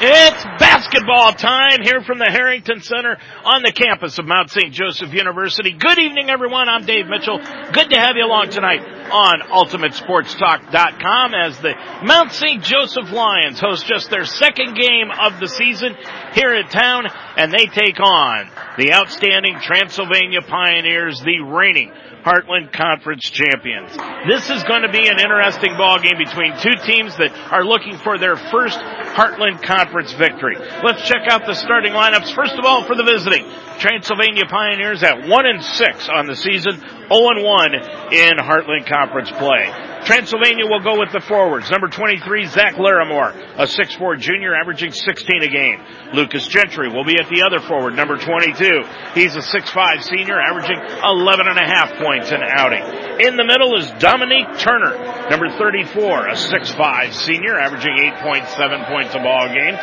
It's basketball time here from the Harrington Center on the campus of Mount St. Joseph University. Good evening, everyone. I'm Dave Mitchell. Good to have you along tonight on UltimateSportsTalk.com as the Mount St. Joseph Lions host just their second game of the season here in town, and they take on the outstanding Transylvania Pioneers, the reigning Heartland Conference champions. This is going to be an interesting ball game between two teams that are looking for their first Heartland Conference victory. Let's check out the starting lineups. First of all, for the visiting Transylvania Pioneers at 1-6 on the season, 0-1 in Heartland Conference play. Transylvania will go with the forwards. Number 23, Zach Larimore, a 6'4 junior averaging 16 a game. Lucas Gentry will be at the other forward, number 22. He's a 6'5 senior averaging 11.5 points an outing. In the middle is Dominique Turner, number 34, a 6'5 senior averaging 8.7 points a ball game.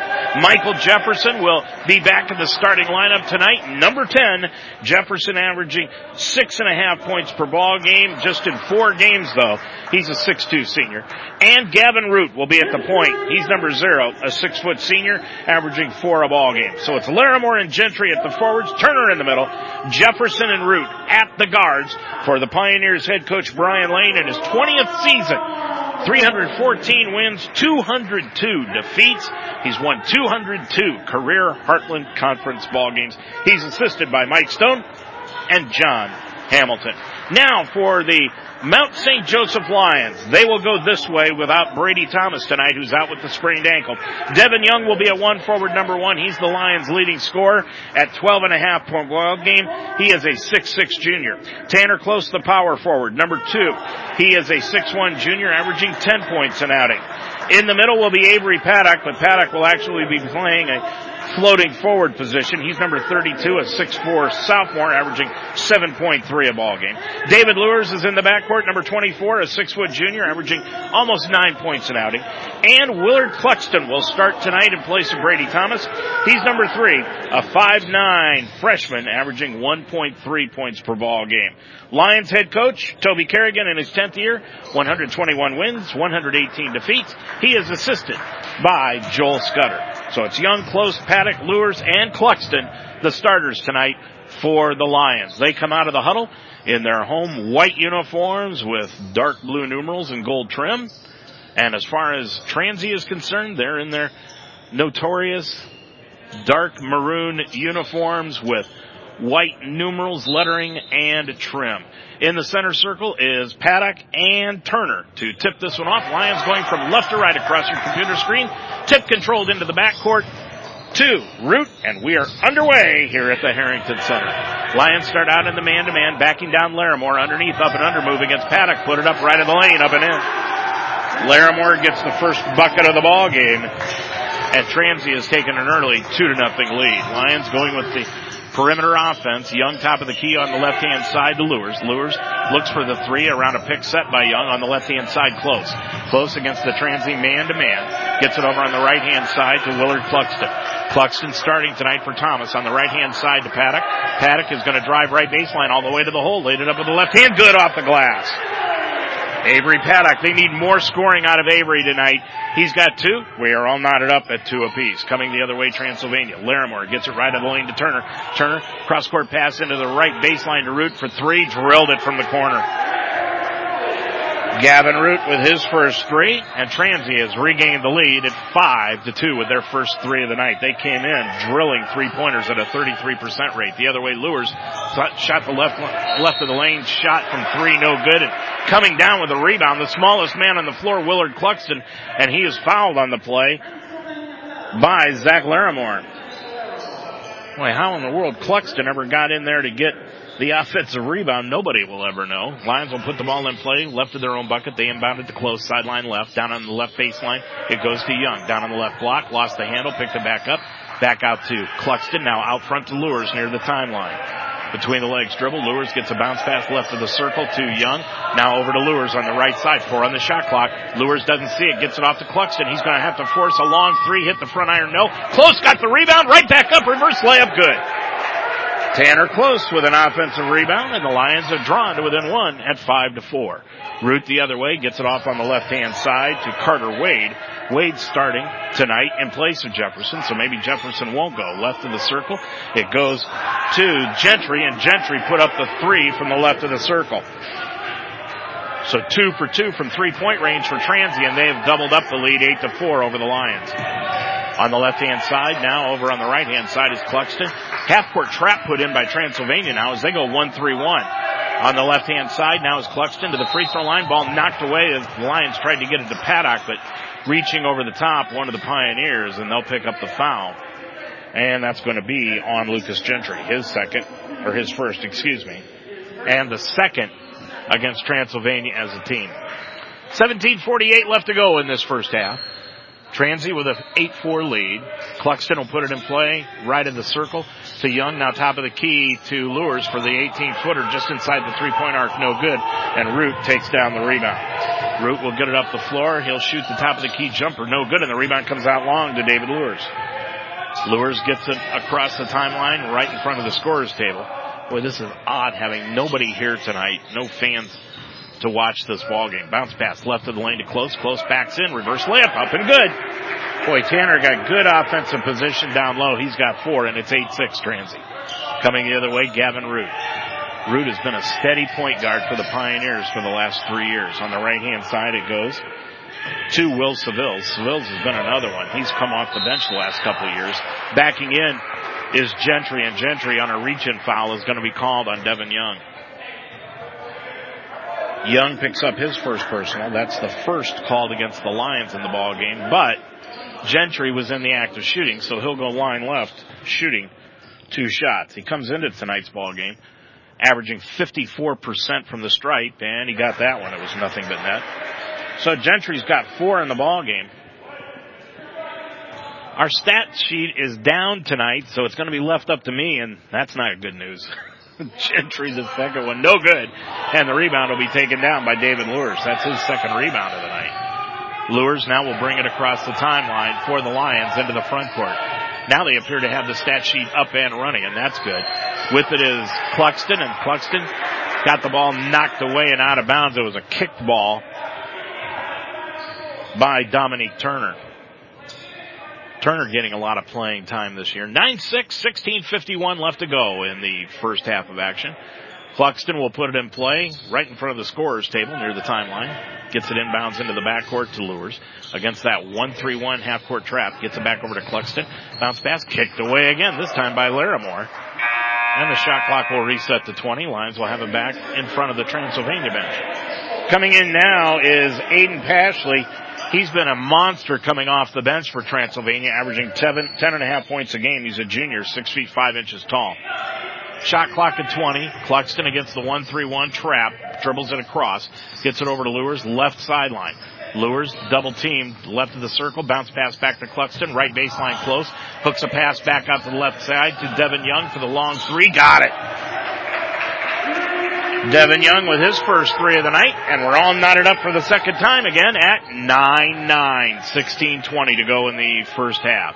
Michael Jefferson will be back in the starting lineup tonight. Number 10, Jefferson averaging 6.5 points per ball game. Just in 4 games, though, he's a 6'2 senior. And Gavin Root will be at the point. He's number 0, a 6-foot senior, averaging 4 a ball game. So it's Larimore and Gentry at the forwards, Turner in the middle, Jefferson and Root at the guards for the Pioneers head coach Brian Lane in his 20th season. 314 wins, 202 defeats. He's won 202 career Heartland Conference ball games. He's assisted by Mike Stone and John Hamilton. Now for the Mount St. Joseph Lions. They will go this way without Brady Thomas tonight, who's out with the sprained ankle. Devin Young will be at one forward, number 1. He's the Lions' leading scorer at 12.5 point ball game. He is a 6'6 junior. Tanner Close, the power forward, number 2. He is a 6'1 junior, averaging 10 points an outing. In the middle will be Avery Paddock, but Paddock will actually be playing a floating forward position. He's number 32, a 6'4 sophomore, averaging 7.3 a ball game. David Lewers is in the backcourt, number 24, a 6-foot junior, averaging almost 9 points an outing. And Willard Cluxton will start tonight in place of Brady Thomas. He's number 3, a 5'9 freshman, averaging 1.3 points per ball game. Lions head coach Toby Kerrigan in his 10th year, 121 wins, 118 defeats. He is assisted by Joel Scudder. So it's Young, Close, Paddock, Lewers, and Cluxton, the starters tonight for the Lions. They come out of the huddle in their home white uniforms with dark blue numerals and gold trim. And as far as Transy is concerned, they're in their notorious dark maroon uniforms with white numerals, lettering, and trim. In the center circle is Paddock and Turner to tip this one off. Lions going from left to right across your computer screen. Tip controlled into the backcourt to Root, and we are underway here at the Harrington Center. Lions start out in the man-to-man, backing down Larimore underneath, up and under, move against Paddock, put it up right in the lane, up and in. Larimore gets the first bucket of the ball game, and Transy has taken an early 2-0 lead. Lions going with the perimeter offense. Young top of the key on the left-hand side to Lewers. Lewers looks for the 3 around a pick set by Young on the left-hand side. Close. Close against the Transy man-to-man. Gets it over on the right-hand side to Willard Cluxton. Cluxton starting tonight for Thomas on the right-hand side to Paddock. Paddock is going to drive right baseline all the way to the hole. Laid it up with the left hand. Good off the glass. Avery Paddock. They need more scoring out of Avery tonight. He's got 2. We are all knotted up at 2 apiece. Coming the other way, Transylvania. Larimore gets it right of the lane to Turner. Turner, cross-court pass into the right baseline to Root for 3. Drilled it from the corner. Gavin Root with his first 3. And Transy has regained the lead at 5-2 with their first 3 of the night. They came in drilling three-pointers at a 33% rate. The other way, Lewers shot the left of the lane, shot from 3, no good. And coming down with a rebound, the smallest man on the floor, Willard Cluxton, and he is fouled on the play by Zach Larimore. Boy, how in the world Cluxton ever got in there to get the offensive rebound, nobody will ever know. Lions will put the ball in play, left of their own bucket. They inbound it to Close, sideline left, down on the left baseline. It goes to Young, down on the left block, lost the handle, picked it back up, back out to Cluxton, now out front to Lewers near the timeline. Between the legs dribble, Lewers gets a bounce pass left of the circle to Young, now over to Lewers on the right side, 4 on the shot clock. Lewers doesn't see it, gets it off to Cluxton. He's going to have to force a long 3, hit the front iron, no. Close got the rebound, right back up, reverse layup, good. Tanner Close with an offensive rebound, and the Lions are drawn to within one at 5-4. Root the other way, gets it off on the left-hand side to Carter Wade. Wade starting tonight in place of Jefferson, so maybe Jefferson won't go. Left of the circle, it goes to Gentry, and Gentry put up the three from the left of the circle. So 2 for 2 from three-point range for Transy, they have doubled up the lead 8-4 over the Lions. On the left-hand side now, over on the right-hand side is Cluxton. Half-court trap put in by Transylvania now as they go 1-3-1. On the left-hand side now is Cluxton to the free-throw line. Ball knocked away as the Lions tried to get it to Paddock, but reaching over the top, one of the Pioneers, and they'll pick up the foul. And that's going to be on Lucas Gentry, his first, and the second against Transylvania as a team. 17:48 left to go in this first half. Transy with an 8-4 lead. Cluxton will put it in play right in the circle to Young. Now top of the key to Lewers for the 18-footer just inside the three-point arc. No good. And Root takes down the rebound. Root will get it up the floor. He'll shoot the top of the key jumper. No good. And the rebound comes out long to David Lewers. Lewers gets it across the timeline right in front of the scorer's table. Boy, this is odd having nobody here tonight. No fans to watch this ballgame. Bounce pass left of the lane to Close. Close backs in. Reverse layup. Up and good. Boy, Tanner got good offensive position down low. He's got four, and it's 8-6 Transy. Coming the other way, Gavin Root. Root has been a steady point guard for the Pioneers for the last 3 years. On the right-hand side it goes to Will Sevilles. Sevilles has been another one. He's come off the bench the last couple of years. Backing in is Gentry, and Gentry on a reach-in foul is going to be called on Devin Young. Young picks up his first personal. That's the first called against the Lions in the ballgame, but Gentry was in the act of shooting, so he'll go line left, shooting two shots. He comes into tonight's ballgame averaging 54% from the stripe, and he got that one. It was nothing but net. So Gentry's got four in the ballgame. Our stat sheet is down tonight, so it's going to be left up to me, and that's not good news. Gentry, the second one, no good. And the rebound will be taken down by David Lewers. That's his second rebound of the night. Lewers now will bring it across the timeline for the Lions into the front court. Now they appear to have the stat sheet up and running, and that's good. With it is Cluxton, and Cluxton got the ball knocked away and out of bounds. It was a kicked ball by Dominique Turner. Turner getting a lot of playing time this year. 9-6, 16:51 left to go in the first half of action. Cluxton will put it in play right in front of the scorer's table near the timeline. Gets it inbounds into the backcourt to Lewers. Against that 1-3-1 half-court trap. Gets it back over to Cluxton. Bounce pass kicked away again, this time by Larimore. And the shot clock will reset to 20. Lions will have it back in front of the Transylvania bench. Coming in now is Aiden Pashley. He's been a monster coming off the bench for Transylvania, averaging 10.5 points a game. He's a junior, 6 feet 5 inches tall. Shot clock at 20. Cluxton against the 1-3-1 trap, dribbles it across, gets it over to Lewers, left sideline. Lewers, double team, left of the circle, bounce pass back to Cluxton, right baseline Close, hooks a pass back out to the left side to Devin Young for the long three. Got it. Devin Young with his first three of the night, and we're all knotted up for the second time again at 9-9, 16:20 to go in the first half.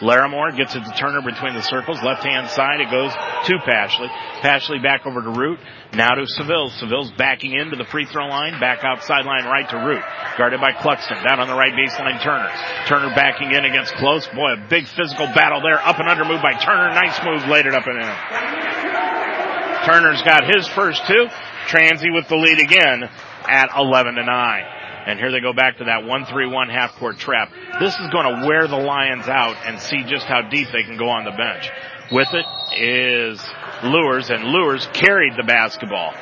Larimore gets it to Turner between the circles. Left-hand side, it goes to Pashley. Pashley back over to Root. Now to Sevilles. Sevilles backing into the free-throw line. Back outside line right to Root. Guarded by Cluxton. Down on the right baseline, Turner. Turner backing in against Close. Boy, a big physical battle there. Up and under move by Turner. Nice move. Laid it up and in. Turner's got his first two. Transy with the lead again at 11-9. And here they go back to that 1-3-1 half-court trap. This is going to wear the Lions out and see just how deep they can go on the bench. With it is Lewers, and Lewers carried the basketball.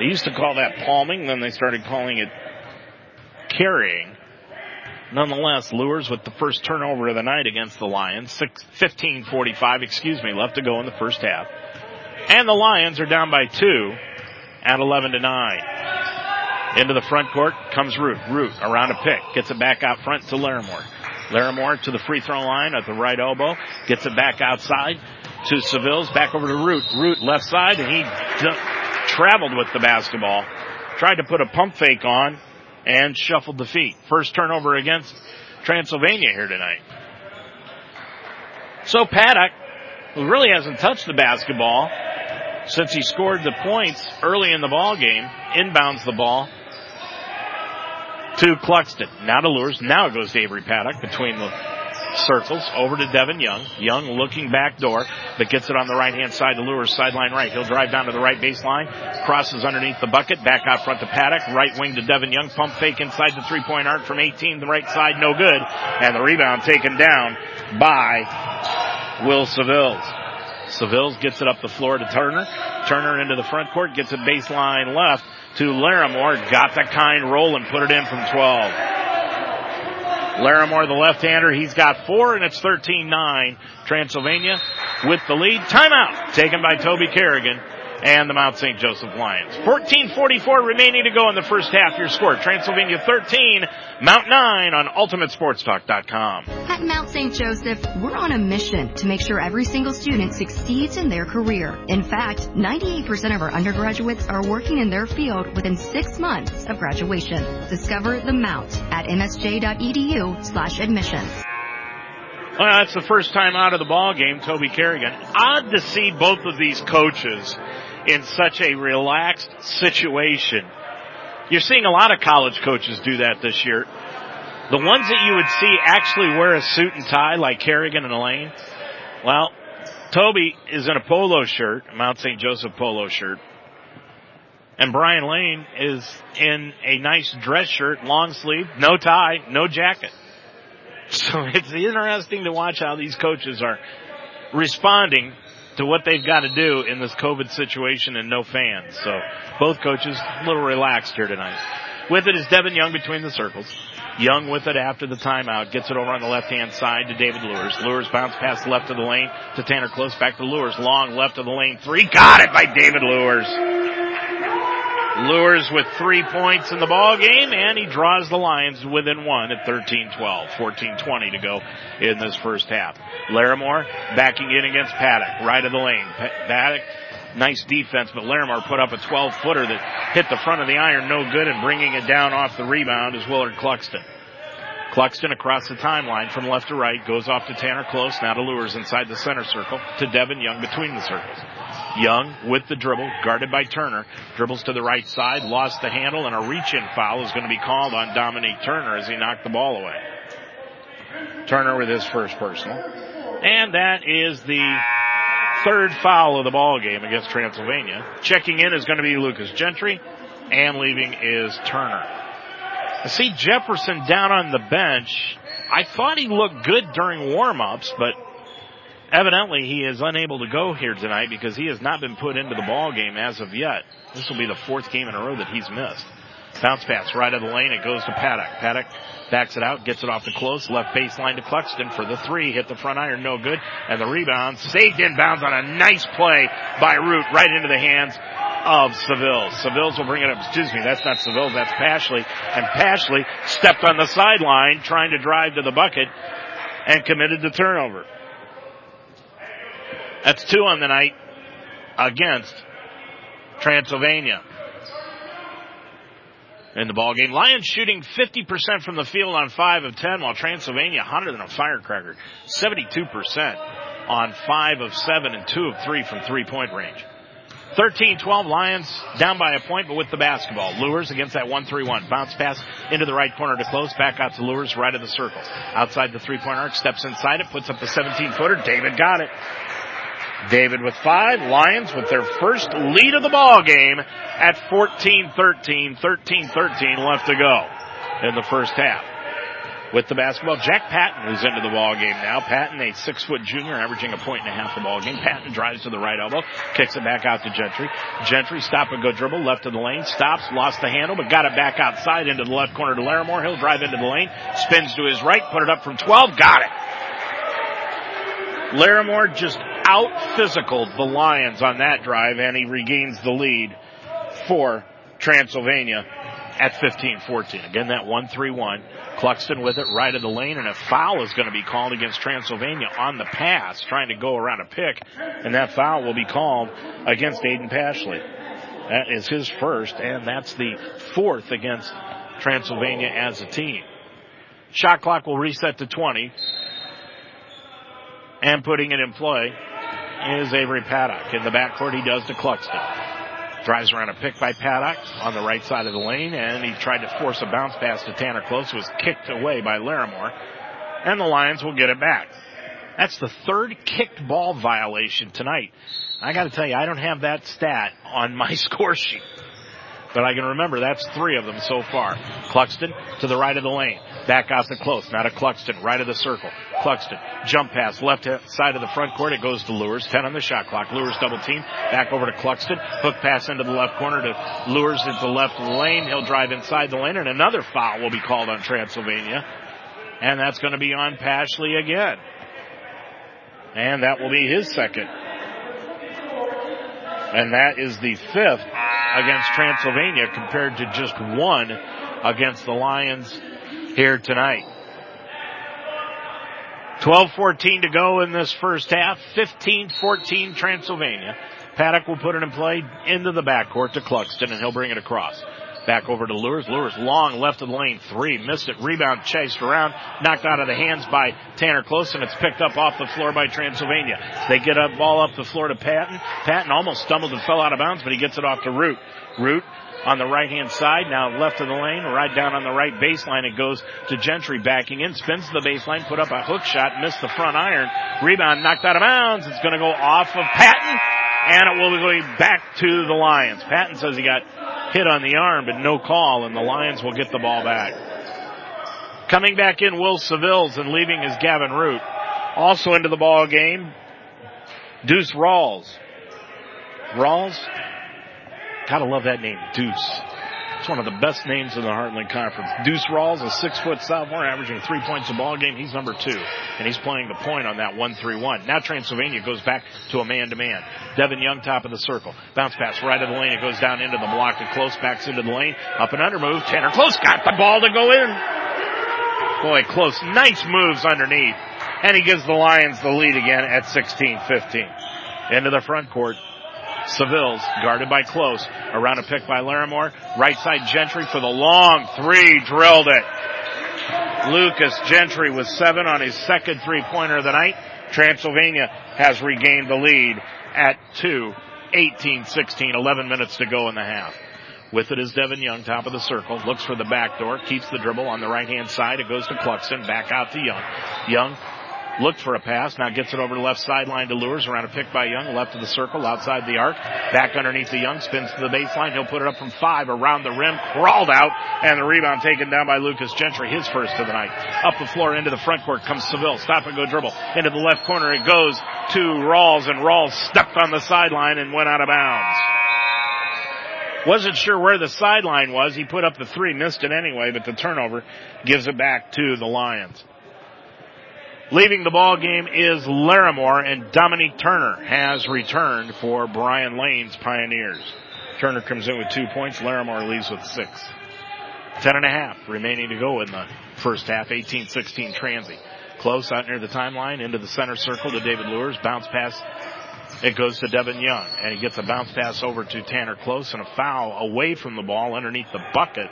They used to call that palming, then they started calling it carrying. Nonetheless, Lewers with the first turnover of the night against the Lions. 15:45 left to go in the first half. And the Lions are down by two at 11-9. Into the front court comes Root. Root around a pick. Gets it back out front to Larimore. Larimore to the free throw line at the right elbow. Gets it back outside to Sevilles. Back over to Root. Root left side, and he traveled with the basketball. Tried to put a pump fake on and shuffled the feet. First turnover against Transylvania here tonight. So Paddock who really hasn't touched the basketball since he scored the points early in the ball game, inbounds the ball to Cluxton. Now to Lewis. Now it goes to Avery Paddock between the circles. Over to Devin Young. Young looking back door, but gets it on the right-hand side to Lewis, sideline right. He'll drive down to the right baseline. Crosses underneath the bucket. Back out front to Paddock. Right wing to Devin Young. Pump fake inside the three-point arc from 18. The right side, no good. And the rebound taken down by Will Sevilles. Sevilles gets it up the floor to Turner. Turner into the front court. Gets it baseline left to Larimore. Got the kind roll and put it in from 12. Larimore, the left-hander, he's got four, and it's 13-9. Transylvania with the lead. Timeout taken by Toby Kerrigan and the Mount St. Joseph Lions. 14:44 remaining to go in the first half. Your score, Transylvania 13, Mount 9 on UltimateSportsTalk.com. At Mount St. Joseph, we're on a mission to make sure every single student succeeds in their career. In fact, 98% of our undergraduates are working in their field within 6 months of graduation. Discover the Mount at msj.edu/admissions. Well, that's the first time out of the ball game, Toby Kerrigan. Odd to see both of these coaches in such a relaxed situation. You're seeing a lot of college coaches do that this year. The ones that you would see actually wear a suit and tie, like Kerrigan and Elaine, well, Toby is in a polo shirt, a Mount St. Joseph polo shirt, and Brian Lane is in a nice dress shirt, long sleeve, no tie, no jacket. So it's interesting to watch how these coaches are responding to what they've got to do in this COVID situation and no fans. So both coaches a little relaxed here tonight. With it is Devin Young between the circles. Young with it after the timeout. Gets it over on the left-hand side to David Lewers. Lewers bounce pass left of the lane to Tanner Close. Back to Lewers. Long left of the lane. Three. Got it by David Lewers. Lewers with 3 points in the ball game, and he draws the Lions within one at 13-12. 14:20 to go in this first half. Larimore backing in against Paddock, right of the lane. Paddock, nice defense, but Larimore put up a 12-footer that hit the front of the iron, no good, and bringing it down off the rebound is Willard Cluxton. Cluxton across the timeline from left to right, goes off to Tanner Close, now to Lewers inside the center circle, to Devin Young between the circles. Young with the dribble, guarded by Turner, dribbles to the right side, lost the handle, and a reach-in foul is going to be called on Dominique Turner as he knocked the ball away. Turner with his first personal. And that is the third foul of the ball game against Transylvania. Checking in is going to be Lucas Gentry, and leaving is Turner. I see Jefferson down on the bench. I thought he looked good during warm-ups, but evidently he is unable to go here tonight because he has not been put into the ball game as of yet. This will be the fourth game in a row that he's missed. Bounce pass right of the lane. It goes to Paddock. Paddock backs it out, gets it off the Close. Left baseline to Cluxton for the three. Hit the front iron, no good. And the rebound saved inbounds on a nice play by Root right into the hands of Sevilles. Sevilles will bring it up. Excuse me, that's not Sevilles, that's Pashley. And Pashley stepped on the sideline trying to drive to the bucket and committed the turnover. That's two on the night against Transylvania. In the ballgame, Lions shooting 50% from the field on 5 of 10, while Transylvania hotter than a firecracker, 72% on 5 of 7 and 2 of 3 from three-point range. 13-12, Lions down by a point, but with the basketball. Lewers against that 1-3-1. Bounce pass into the right corner to Close. Back out to Lewers, right of the circle. Outside the three-point arc, steps inside it, puts up the 17-footer. David got it. David with 5. Lions with their first lead of the ball game at 14-13. 13-13 left to go in the first half. With the basketball, Jack Patton, who's into the ball game now. Patton, a 6-foot junior, averaging a point and a half a ball game. Patton drives to the right elbow, kicks it back out to Gentry. Gentry, stop and go dribble, left of the lane, stops, lost the handle, but got it back outside into the left corner to Larimore. He'll drive into the lane, spins to his right, put it up from 12, got it. Larimore just out-physicaled the Lions on that drive, and he regains the lead for Transylvania at 15-14. Again, that 1-3-1. Cluxton with it right of the lane, and a foul is going to be called against Transylvania on the pass, trying to go around a pick, and that foul will be called against Aiden Pashley. That is his first, and that's the fourth against Transylvania as a team. Shot clock will reset to 20, and putting it in play is Avery Paddock. In the backcourt, he does to Cluxton. Drives around a pick by Paddock on the right side of the lane, and he tried to force a bounce pass to Tanner Close, who was kicked away by Larimore, and the Lions will get it back. That's the third kicked ball violation tonight. I got to tell you, I don't have that stat on my score sheet, but I can remember that's three of them so far. Cluxton to the right of the lane. Back off to Close. Now to Cluxton, right of the circle. Cluxton, jump pass, left side of the front court. It goes to Lewers. 10 on the shot clock. Lewers double team. Back over to Cluxton. Hook pass into the left corner to Lewers into the left lane. He'll drive inside the lane, and another foul will be called on Transylvania. And that's going to be on Pashley again. And that will be his second. And that is the fifth against Transylvania compared to just one against the Lions here tonight. 12-14 to go in this first half. 15-14 Transylvania. Paddock will put it in play into the backcourt to Cluxton, and he'll bring it across. Back over to Lewers. Lewers long left of the lane. Three. Missed it. Rebound chased around. Knocked out of the hands by Tanner Close, and it's picked up off the floor by Transylvania. They get a ball up the floor to Patton. Patton almost stumbled and fell out of bounds, but he gets it off to Root. Root on the right-hand side, now left of the lane, right down on the right baseline. It goes to Gentry backing in, spins the baseline, put up a hook shot, missed the front iron. Rebound knocked out of bounds. It's going to go off of Patton, and it will be going back to the Lions. Patton says he got hit on the arm, but no call, and the Lions will get the ball back. Coming back in, Will Sevilles, and leaving is Gavin Root. Also into the ball game, Deuce Rawls. Rawls? Gotta love that name, Deuce. It's one of the best names in the Heartland Conference. Deuce Rawls, a 6-foot sophomore, averaging 3 points a ball game. He's number two, and he's playing the point on that 1-3-1. Now Transylvania goes back to a man-to-man. Devin Young, top of the circle. Bounce pass right of the lane. It goes down into the block to Close, backs into the lane. Up and under move. Tanner Close got the ball to go in. Boy, Close, nice moves underneath. And he gives the Lions the lead again at 16-15. Into the front court. Sevilles, guarded by Close, around a pick by Larimore, right side Gentry for the long three, drilled it. Lucas Gentry with 7 on his second three-pointer of the night. Transylvania has regained the lead at 2, 18-16, 11 minutes to go in the half. With it is Devin Young, top of the circle, looks for the back door, keeps the dribble on the right-hand side, it goes to Cluxton, back out to Young. Young looked for a pass, now gets it over the left sideline to Lewers, around a pick by Young, left of the circle, outside the arc, back underneath the Young, spins to the baseline, he'll put it up from 5, around the rim, crawled out, and the rebound taken down by Lucas Gentry, his first of the night. Up the floor, into the front court, comes Sevilles, stop and go dribble, into the left corner, it goes to Rawls, and Rawls stepped on the sideline and went out of bounds. Wasn't sure where the sideline was, he put up the 3, missed it anyway, but the turnover gives it back to the Lions. Leaving the ball game is Larimore, and Dominique Turner has returned for Brian Lane's Pioneers. Turner comes in with 2 points. Larimore leaves with 6. 10.5 remaining to go in the first half. 18-16 Transy. Close out near the timeline into the center circle to David Lewers. Bounce pass. It goes to Devin Young, and he gets a bounce pass over to Tanner Close, and a foul away from the ball underneath the bucket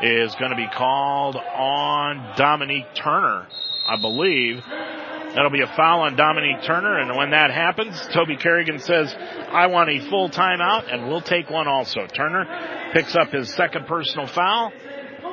is going to be called on Dominique Turner. I believe that'll be a foul on Dominique Turner, and when that happens, Toby Kerrigan says, I want a full timeout, and we'll take one also. Turner picks up his second personal foul,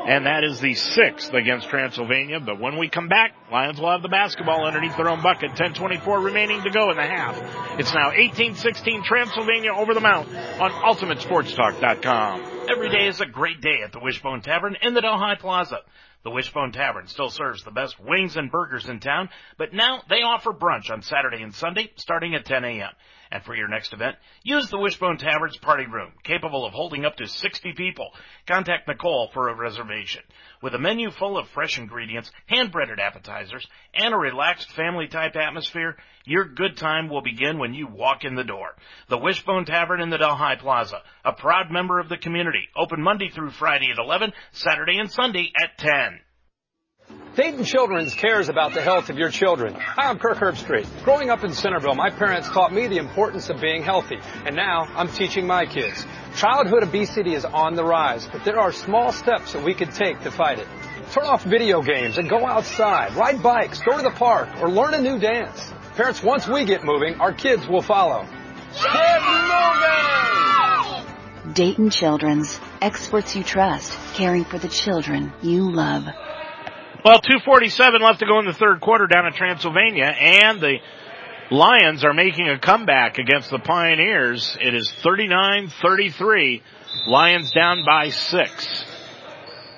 and that is the 6th against Transylvania. But when we come back, Lions will have the basketball underneath their own bucket. 10:24 remaining to go in the half. It's now 18-16 Transylvania over the Mount on UltimateSportsTalk.com. Every day is a great day at the Wishbone Tavern in the Delhi Plaza. The Wishbone Tavern still serves the best wings and burgers in town, but now they offer brunch on Saturday and Sunday starting at 10 a.m. And for your next event, use the Wishbone Tavern's party room, capable of holding up to 60 people. Contact Nicole for a reservation. With a menu full of fresh ingredients, hand-breaded appetizers, and a relaxed family-type atmosphere, your good time will begin when you walk in the door. The Wishbone Tavern in the Delhi Plaza, a proud member of the community, open Monday through Friday at 11, Saturday and Sunday at 10. Dayton Children's cares about the health of your children. Hi, I'm Kirk Herbstreit. Growing up in Centerville, my parents taught me the importance of being healthy, and now I'm teaching my kids. Childhood obesity is on the rise, but there are small steps that we can take to fight it. Turn off video games and go outside, ride bikes, go to the park, or learn a new dance. Parents, once we get moving, our kids will follow. Get moving! Dayton Children's. Experts you trust. Caring for the children you love. Well, 2:47 left to go in the third quarter down in Transylvania, and the Lions are making a comeback against the Pioneers. It is 39-33. Lions down by 6.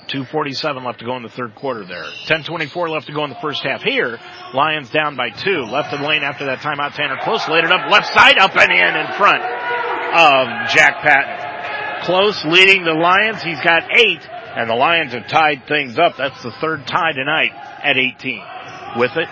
2:47 left to go in the third quarter there. 10:24 left to go in the first half here. Lions down by 2. Left of the lane after that timeout. Tanner Close laid it up left side, up and in front of Jack Patton. Close leading the Lions. He's got 8, and the Lions have tied things up. That's the third tie tonight at 18. With it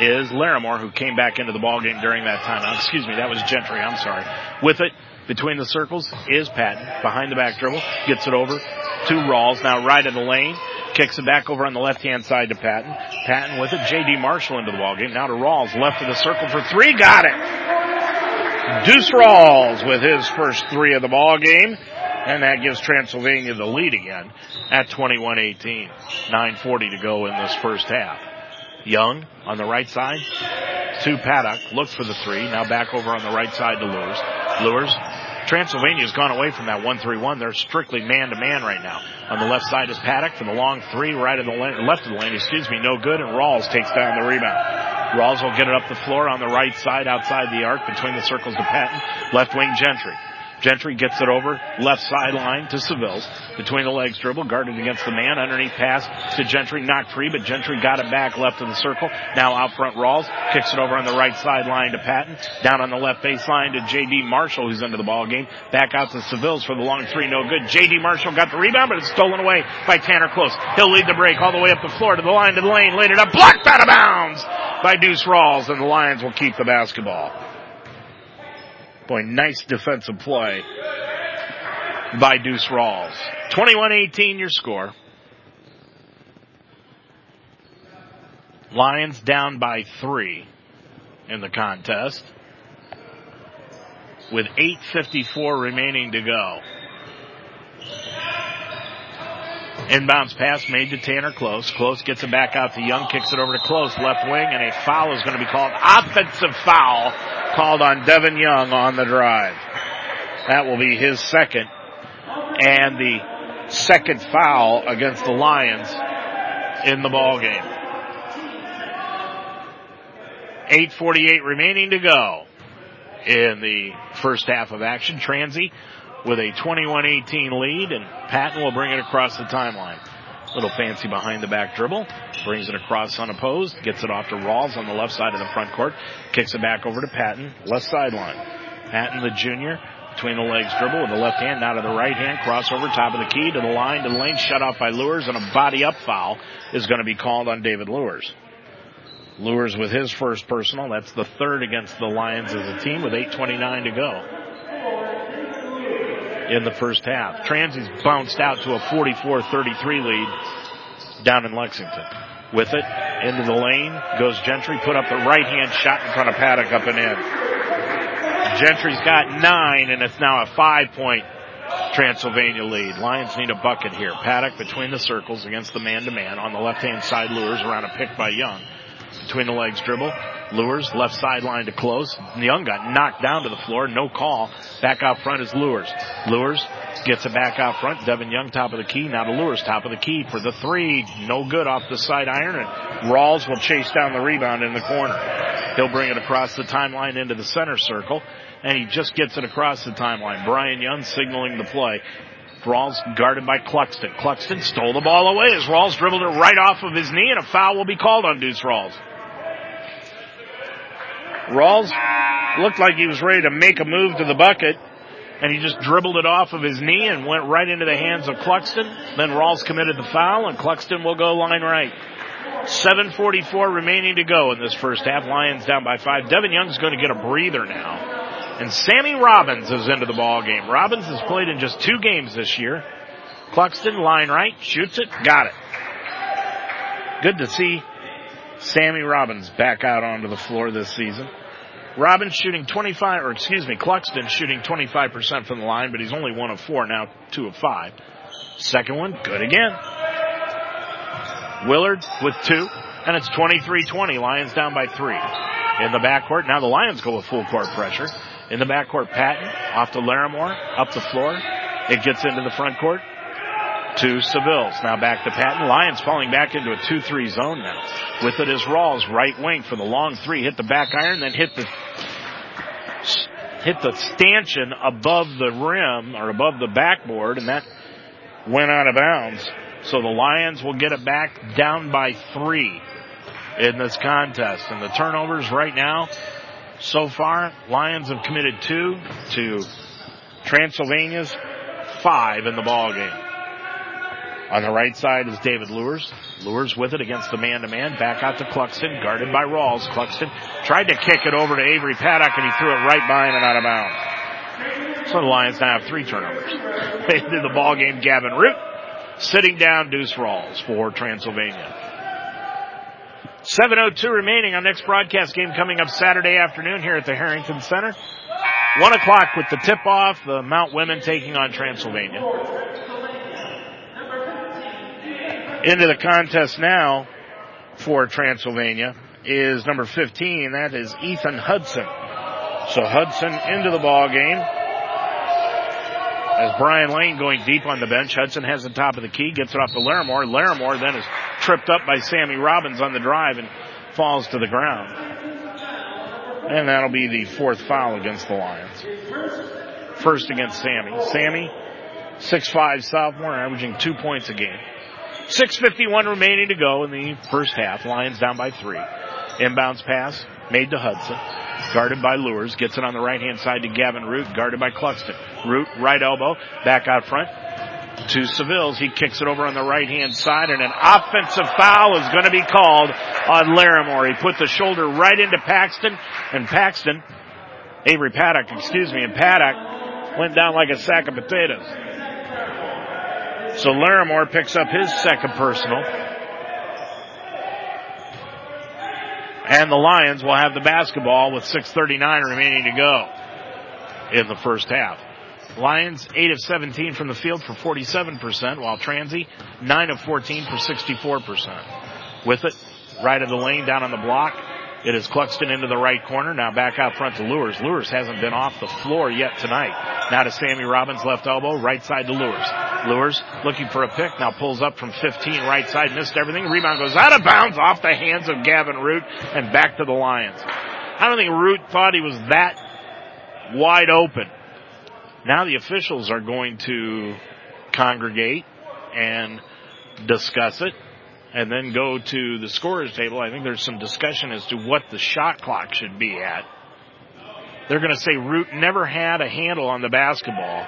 is Larimore, who came back into the ballgame during that timeout. Excuse me, that was Gentry. I'm sorry. With it, between the circles, is Patton. Behind the back dribble, gets it over to Rawls. Now right of the lane, kicks it back over on the left-hand side to Patton. Patton with it, J.D. Marshall into the ballgame. Now to Rawls, left of the circle for 3, got it! Deuce Rawls with his first 3 of the ballgame, and that gives Transylvania the lead again at 21-18. 9:40 to go in this first half. Young on the right side to Paddock, looks for the 3, now back over on the right side to Lewers. Transylvania's gone away from that 1-3-1. They're strictly man-to-man right now. On the left side is Paddock for the long 3, right of the lane, left of the lane, excuse me, no good, and Rawls takes down the rebound. Rawls will get it up the floor on the right side outside the arc between the circles to Patton, left wing Gentry. Gentry gets it over left sideline to Sevilles. Between the legs dribble, guarded against the man. Underneath pass to Gentry, knocked free, but Gentry got it back left of the circle. Now out front Rawls, kicks it over on the right sideline to Patton. Down on the left baseline to J.D. Marshall, who's into the ball game. Back out to Sevilles for the long 3, no good. J.D. Marshall got the rebound, but it's stolen away by Tanner Close. He'll lead the break all the way up the floor to the line, to the lane, laid it up, blocked out of bounds by Deuce Rawls, and the Lions will keep the basketball. Boy, nice defensive play by Deuce Rawls. 21-18 your score. Lions down by 3 in the contest with 8:54 remaining to go. Inbounds pass made to Tanner Close. Close gets it back out to Young, kicks it over to Close, left wing, and a foul is going to be called. Offensive foul called on Devin Young on the drive. That will be his second, and the second foul against the Lions in the ballgame. 8:48 remaining to go in the first half of action. Transy with a 21-18 lead, and Patton will bring it across the timeline. Little fancy behind the back dribble. Brings it across unopposed. Gets it off to Rawls on the left side of the front court. Kicks it back over to Patton, left sideline. Patton, the junior, between the legs dribble with the left hand, now to the right hand. Crossover, top of the key, to the line, to the lane. Shut off by Lewers, and a body-up foul is going to be called on David Lewers. Lewers with his first personal. That's the third against the Lions as a team with 8:29 to go in the first half. Transy's bounced out to a 44-33 lead down in Lexington. With it, into the lane, goes Gentry, put up the right-hand shot in front of Paddock up and in. Gentry's got 9, and it's now a 5-point Transylvania lead. Lions need a bucket here. Paddock between the circles against the man-to-man. On the left-hand side, Lewers around a pick by Young. Between the legs dribble. Lewers, left sideline to Close. Young got knocked down to the floor. No call. Back out front is Lewers. Lewers gets it back out front. Devin Young, top of the key. Now to Lewers, top of the key for the 3. No good off the side iron. And Rawls will chase down the rebound in the corner. He'll bring it across the timeline into the center circle. And he just gets it across the timeline. Brian Young signaling the play. Rawls guarded by Cluxton. Cluxton stole the ball away as Rawls dribbled it right off of his knee, and a foul will be called on Deuce Rawls. Rawls looked like he was ready to make a move to the bucket, and he just dribbled it off of his knee and went right into the hands of Cluxton. Then Rawls committed the foul, and Cluxton will go line right. 7:44 remaining to go in this first half. Lions down by 5. Devin Young's going to get a breather now. And Sammy Robbins is into the ballgame. Robbins has played in just 2 games this year. Cluxton, line right, shoots it, got it. Good to see Sammy Robbins back out onto the floor this season. Robbins shooting Cluxton shooting 25% from the line, but he's only 1 of 4 now, 2 of 5. Second one, good again. Willard with 2, and it's 23-20, Lions down by 3. in the backcourt. Now the Lions go with full court pressure. In the backcourt, Patton, off to Larimore, up the floor. It gets into the front court to Sevilles. Now back to Patton. Lions falling back into a 2-3 zone now. With it is Rawls, right wing for the long three. Hit the back iron, then hit the stanchion above the rim, or above the backboard, and that went out of bounds. So the Lions will get it back down by 3 in this contest. And the turnovers right now, so far, Lions have committed 2 to Transylvania's 5 in the ballgame. On the right side is David Lewers. Lewers with it against the man-to-man. Back out to Cluxton, guarded by Rawls. Cluxton tried to kick it over to Avery Paddock, and he threw it right by him and out of bounds. So the Lions now have 3 turnovers. They did the ballgame. Gavin Root sitting down, Deuce Rawls for Transylvania. 7:02 remaining on next broadcast game coming up Saturday afternoon here at the Harrington Center. 1 o'clock with the tip-off, the Mount women taking on Transylvania. Into the contest now for Transylvania is number 15. That is Ethan Hudson. So Hudson into the ball game. As Brian Lane going deep on the bench, Hudson has the top of the key, gets it off to Larimore. Larimore then is tripped up by Sammy Robbins on the drive and falls to the ground. And that'll be the 4th foul against the Lions. First against Sammy. Sammy, 6'5 sophomore, averaging 2 points a game. 6:51 remaining to go in the first half. Lions down by 3. Inbounds pass made to Hudson. Guarded by Lewers. Gets it on the right-hand side to Gavin Root. Guarded by Cluxton. Root, right elbow. Back out front to Sevilles. He kicks it over on the right-hand side. And an offensive foul is going to be called on Larimore. He put the shoulder right into Paxton. And Avery Paddock went down like a sack of potatoes. So Larimore picks up his second personal. And the Lions will have the basketball with 6:39 remaining to go in the first half. Lions 8 of 17 from the field for 47%, while Transy 9 of 14 for 64%. With it, right of the lane, down on the block. It is Cluxton into the right corner. Now back out front to Lewers. Lewers hasn't been off the floor yet tonight. Now to Sammy Robbins, left elbow, right side to Lewers. Lewers looking for a pick. Now pulls up from 15, right side, missed everything. Rebound goes out of bounds off the hands of Gavin Root and back to the Lions. I don't think Root thought he was that wide open. Now the officials are going to congregate and discuss it. And then go to the scorer's table. I think there's some discussion as to what the shot clock should be at. They're going to say Root never had a handle on the basketball,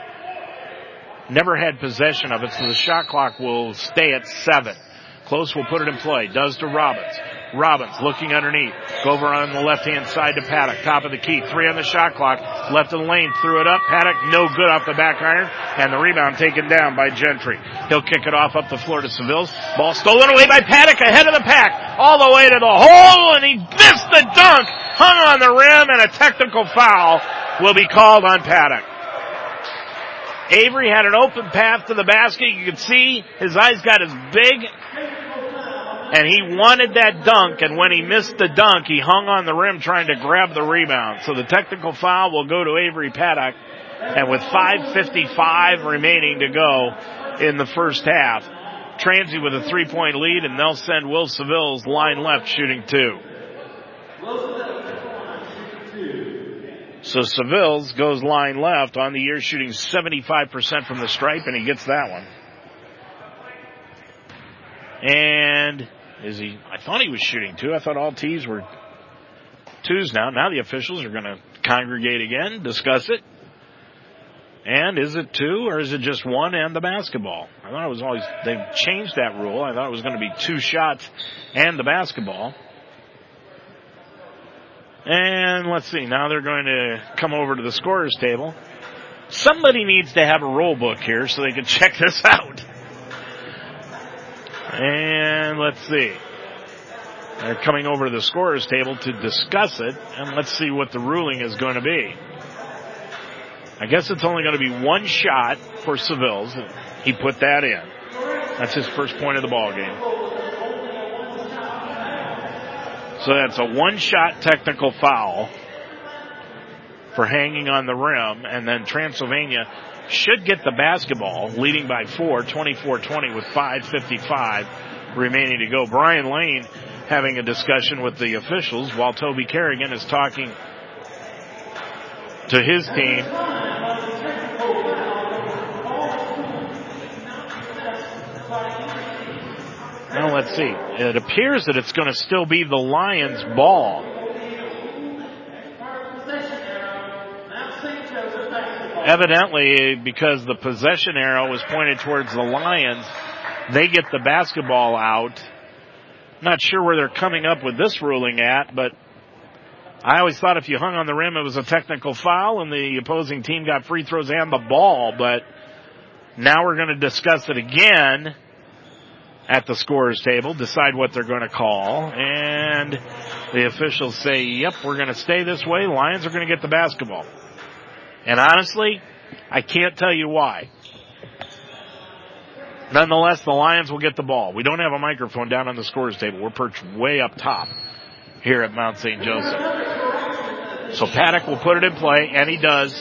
never had possession of it, so the shot clock will stay at 7. Close will put it in play. Does to Robbins. Robbins looking underneath. Go over on the left-hand side to Paddock. Top of the key. 3 on the shot clock. Left of the lane. Threw it up. Paddock no good off the back iron. And the rebound taken down by Gentry. He'll kick it off up the floor to Sevilles. Ball stolen away by Paddock ahead of the pack. All the way to the hole and he missed the dunk. Hung on the rim and a technical foul will be called on Paddock. Avery had an open path to the basket. You could see his eyes got as big. And he wanted that dunk, and when he missed the dunk, he hung on the rim trying to grab the rebound. So the technical foul will go to Avery Paddock. And with 5:55 remaining to go in the first half, Transy with a 3-point lead, and they'll send Will Sevilles line left shooting 2. So Sevilles goes line left on the year shooting 75% from the stripe, and he gets that one. And I thought he was shooting 2. I thought all T's were 2s now. Now the officials are going to congregate again, discuss it. And is it 2 or is it just 1 and the basketball? I thought it was always, they've changed that rule. I thought it was going to be 2 shots and the basketball. And let's see, now they're going to come over to the scorer's table. Somebody needs to have a rule book here so they can check this out. And let's see. They're coming over to the scorer's table to discuss it, and let's see what the ruling is going to be. I guess it's only going to be 1 shot for Sevilles. He put that in. That's his first point of the ballgame. So that's a one-shot technical foul for hanging on the rim, and then Transylvania should get the basketball, leading by 4, 24-20 with 5:55 remaining to go. Brian Lane having a discussion with the officials while Toby Kerrigan is talking to his team. Now let's see. It appears that it's going to still be the Lions' ball. Evidently, because the possession arrow was pointed towards the Lions, they get the basketball out. Not sure where they're coming up with this ruling at, but I always thought if you hung on the rim, it was a technical foul, and the opposing team got free throws and the ball. But now we're going to discuss it again at the scorer's table, decide what they're going to call, and the officials say, yep, we're going to stay this way. Lions are going to get the basketball. And honestly, I can't tell you why. Nonetheless, the Lions will get the ball. We don't have a microphone down on the scorer's table. We're perched way up top here at Mount St. Joseph. So Paddock will put it in play, and he does,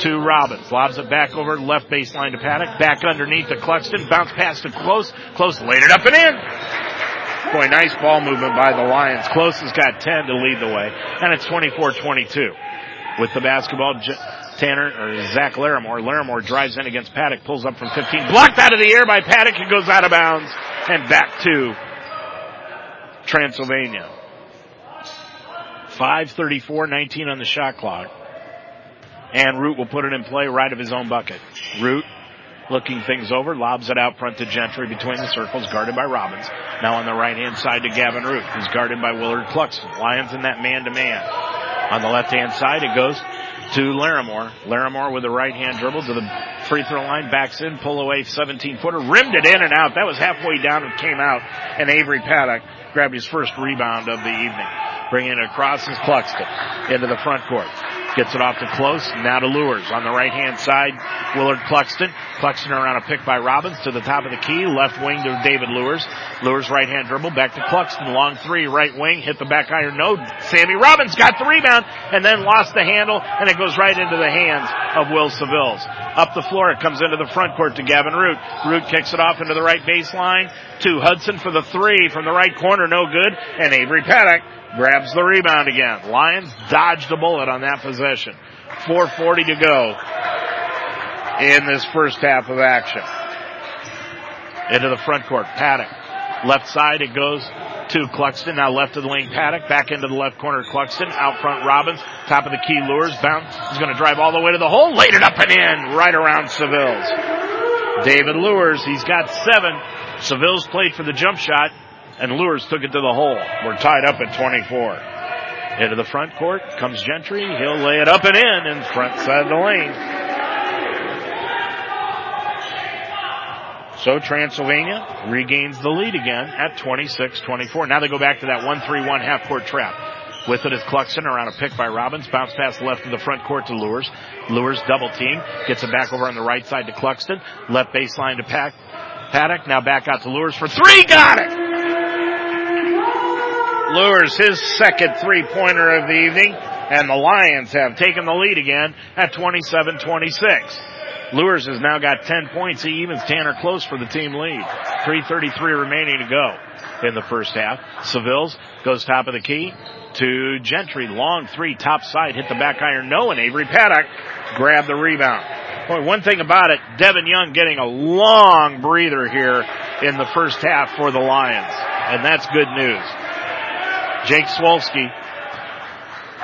to Robbins. Lobs it back over, left baseline to Paddock. Back underneath to Cluxton. Bounce pass to Close. Close laid it up and in. Boy, nice ball movement by the Lions. Close has got 10 to lead the way, and it's 24-22. With the basketball, Zach Larimore. Larimore drives in against Paddock, pulls up from 15. Blocked out of the air by Paddock. It goes out of bounds and back to Transylvania. 5:34, 19 on the shot clock. And Root will put it in play right of his own bucket. Root looking things over, lobs it out front to Gentry between the circles, guarded by Robbins. Now on the right-hand side to Gavin Root, who's guarded by Willard Cluxton. Lions in that man-to-man. On the left-hand side, it goes to Larimore. Larimore with a right-hand dribble to the free throw line, backs in, pull away, 17-footer, rimmed it in and out. That was halfway down and came out, and Avery Paddock grabbed his first rebound of the evening. Bringing it across is Cluxton into the front court. Gets it off to Close, now to Lewers. On the right-hand side, Willard Cluxton. Cluxton around a pick by Robbins to the top of the key. Left wing to David Lewers. Lewers right-hand dribble back to Cluxton. Long three, right wing, hit the back iron. No, Sammy Robbins got the rebound and then lost the handle, and it goes right into the hands of Will Sevilles. Up the floor, it comes into the front court to Gavin Root. Root kicks it off into the right baseline to Hudson for the three from the right corner. No good, and Avery Paddock grabs the rebound again. Lions dodged a bullet on that possession. 4:40 to go in this first half of action. Into the front court, Paddock. Left side, it goes to Cluxton. Now left of the lane, Paddock. Back into the left corner, Cluxton. Out front, Robbins. Top of the key, Lures. Bounce. He's going to drive all the way to the hole. Laid it up and in. Right around Sevilles. David Lewers, he's got 7. Sevilles played for the jump shot, and Lewers took it to the hole. We're tied up at 24. Into the front court comes Gentry. He'll lay it up and in front side of the lane. So Transylvania regains the lead again at 26-24. Now they go back to that 1-3-1 half-court trap. With it is Cluxton around a pick by Robbins. Bounce pass left to the front court to Lewers. Lewers double team. Gets it back over on the right side to Cluxton. Left baseline to Paddock. Now back out to Lewers for three. Got it! Lures his second three-pointer of the evening, and the Lions have taken the lead again at 27-26. Lures has now got 10 points. He evens Tanner Close for the team lead. 3:33 remaining to go in the first half. Sevilles goes top of the key to Gentry. Long three, top side, hit the back iron. No, and Avery Paddock grabbed the rebound. Boy, one thing about it, Devin Young getting a long breather here in the first half for the Lions, and that's good news. Jake Swalski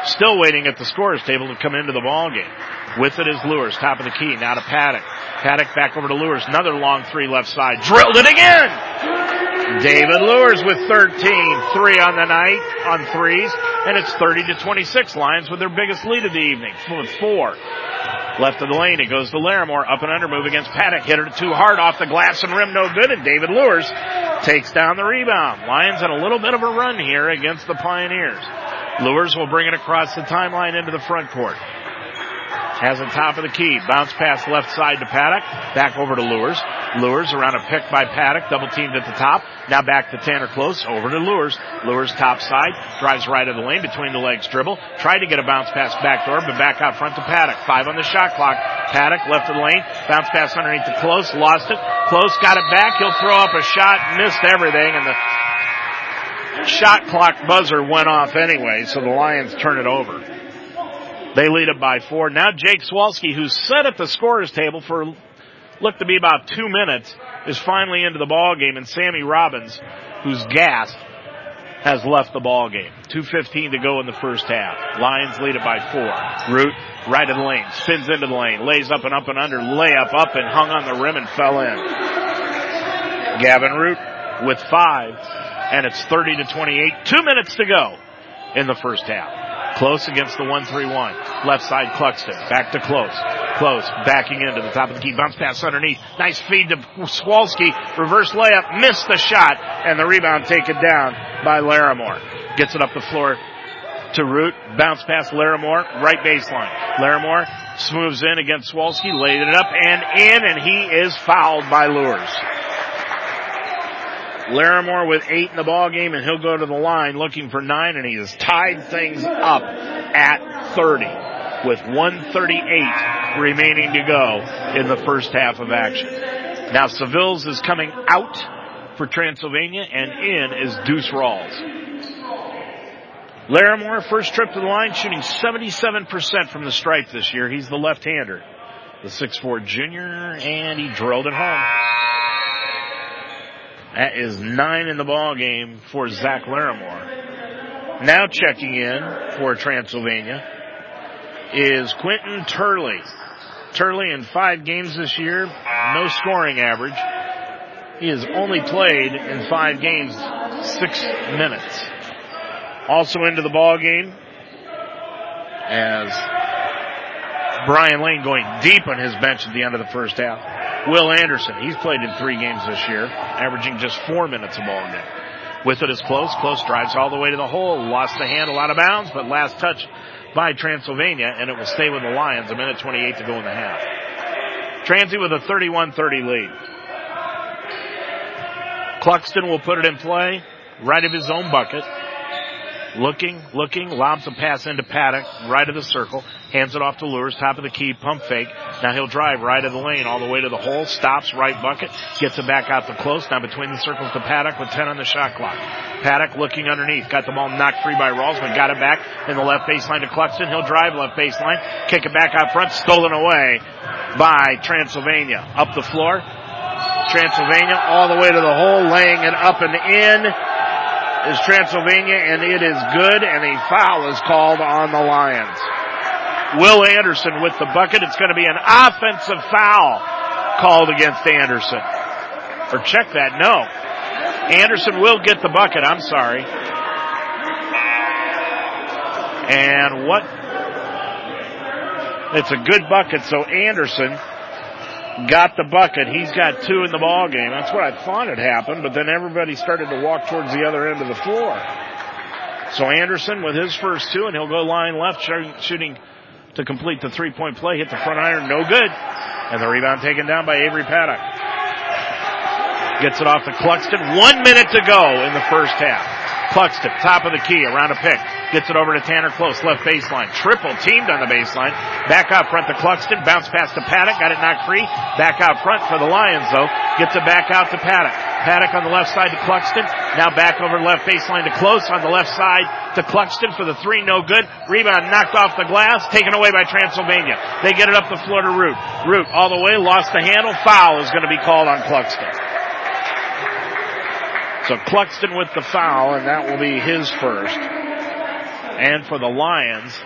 still waiting at the scorer's table to come into the ballgame. With it is Lewers, top of the key, now to Paddock. Paddock back over to Lewers, another long three left side. Drilled it again! David Lewers with 13, 3 on the night on threes, and it's 30-26. Lions with their biggest lead of the evening, with 4. Left of the lane, it goes to Larimore, up and under move against Paddock, hit it too hard off the glass and rim, no good, and David Lewers takes down the rebound. Lions in a little bit of a run here against the Pioneers. Lewers will bring it across the timeline into the front court. Has it top of the key. Bounce pass left side to Paddock. Back over to Lewers. Lewers around a pick by Paddock. Double teamed at the top. Now back to Tanner Close. Over to Lewers. Lewers top side. Drives right of the lane. Between the legs dribble. Tried to get a bounce pass backdoor, but back out front to Paddock. 5 on the shot clock. Paddock left of the lane. Bounce pass underneath to Close. Lost it. Close got it back. He'll throw up a shot. Missed everything. And the shot clock buzzer went off anyway, so the Lions turn it over. They lead it by 4. Now Jake Swalski, who's set at the scorer's table for looked to be about 2 minutes, is finally into the ball game, and Sammy Robbins, who's gassed, has left the ball game. 2:15 to go in the first half. Lions lead it by 4. Root, right of the lane, spins into the lane, lays up and under, layup up and hung on the rim and fell in. Gavin Root with 5. And it's 30-28. 2 minutes to go in the first half. Close against the 1-3-1. Left side, Cluxton. Back to Close. Close, backing into the top of the key. Bounce pass underneath. Nice feed to Swalski. Reverse layup. Missed the shot. And the rebound taken down by Larimore. Gets it up the floor to Root. Bounce pass, Larimore. Right baseline. Larimore smooths in against Swalski. Laid it up and in. And he is fouled by Lewers. Larimore with 8 in the ballgame, and he'll go to the line looking for 9, and he has tied things up at 30 with 1:38 remaining to go in the first half of action. Now Sevilles is coming out for Transylvania, and in is Deuce Rawls. Larimore, first trip to the line, shooting 77% from the stripe this year. He's the left-hander, the 6'4 junior, and he drilled it home. That is 9 in the ball game for Zach Larimore. Now checking in for Transylvania is Quentin Turley. Turley in 5 games this year, no scoring average. He has only played in 5 games 6 minutes. Also into the ball game as Brian Lane going deep on his bench at the end of the first half. Will Anderson, he's played in 3 games this year, averaging just 4 minutes a ball game. With it is Close. Close drives all the way to the hole. Lost the handle out of bounds, but last touch by Transylvania, and it will stay with the Lions. 1:28 to go in the half. Transy with a 31-30 lead. Cluxton will put it in play, right of his own bucket. Looking, lobs a pass into Paddock, right of the circle, hands it off to Lewers, top of the key, pump fake. Now he'll drive right of the lane all the way to the hole, stops, right bucket, gets it back out to Close, now between the circles to Paddock with 10 on the shot clock. Paddock looking underneath, got the ball knocked free by Rawls, but got it back in the left baseline to Cluxton. He'll drive left baseline, kick it back out front, stolen away by Transylvania. Up the floor, Transylvania all the way to the hole, laying it up and in is Transylvania, and it is good, and a foul is called on the Lions. Will Anderson with the bucket. It's going to be an offensive foul called against Anderson. Or check that, no. Anderson will get the bucket, I'm sorry. And what? It's a good bucket, so Anderson got the bucket. He's got 2 in the ball game. That's what I thought had happened, but then everybody started to walk towards the other end of the floor. So Anderson with his first 2, and he'll go line left, shooting to complete the three-point play. Hit the front iron, no good. And the rebound taken down by Avery Paddock. Gets it off to Cluxton. 1 minute to go in the first half. Cluxton, top of the key, around a pick. Gets it over to Tanner Close, left baseline. Triple teamed on the baseline. Back out front to Cluxton. Bounce pass to Paddock. Got it knocked free. Back out front for the Lions, though. Gets it back out to Paddock. Paddock on the left side to Cluxton. Now back over left baseline to Close on the left side to Cluxton for the 3. No good. Rebound knocked off the glass. Taken away by Transylvania. They get it up the floor to Root. Root all the way. Lost the handle. Foul is going to be called on Cluxton. So Cluxton with the foul, and that will be his first. And for the Lions,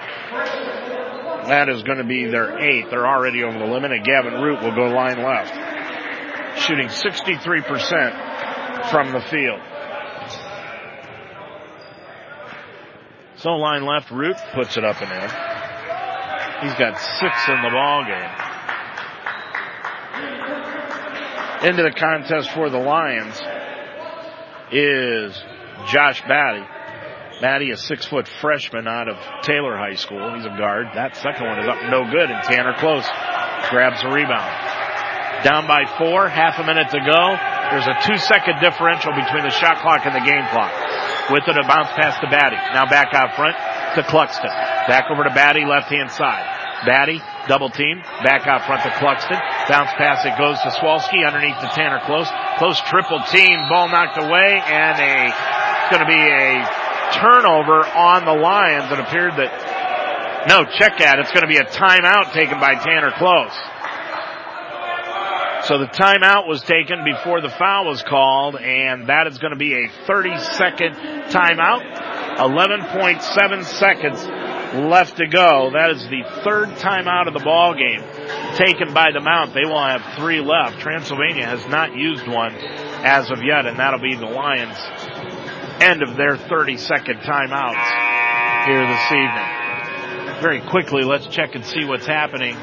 that is going to be their 8th. They're already over the limit, and Gavin Root will go line left, shooting 63% from the field. So line left, Root puts it up and in. He's got 6 in the ball game. Into the contest for the Lions is Josh Batty. Batty, a 6-foot freshman out of Taylor High School. He's a guard. That second one is up no good, and Tanner Close grabs the rebound. Down by four, half a minute to go. There's a 2-second differential between the shot clock and the game clock. With it, a bounce pass to Batty. Now back out front to Cluxton. Back over to Batty, left-hand side. Batty, double team, back out front to Cluxton. Bounce pass, it goes to Swalski underneath to Tanner Close. Close triple team, ball knocked away, and it's going to be a turnover on the Lions. It appeared that, no, check that. It's going to be a timeout taken by Tanner Close. So the timeout was taken before the foul was called, and that is going to be a 30-second timeout. 11.7 seconds left to go. That is the third timeout of the ball game taken by the Mount. They will have three left. Transylvania has not used one as of yet, and that'll be the Lions' end of their 30-second timeouts here this evening. Very quickly, let's check and see what's happening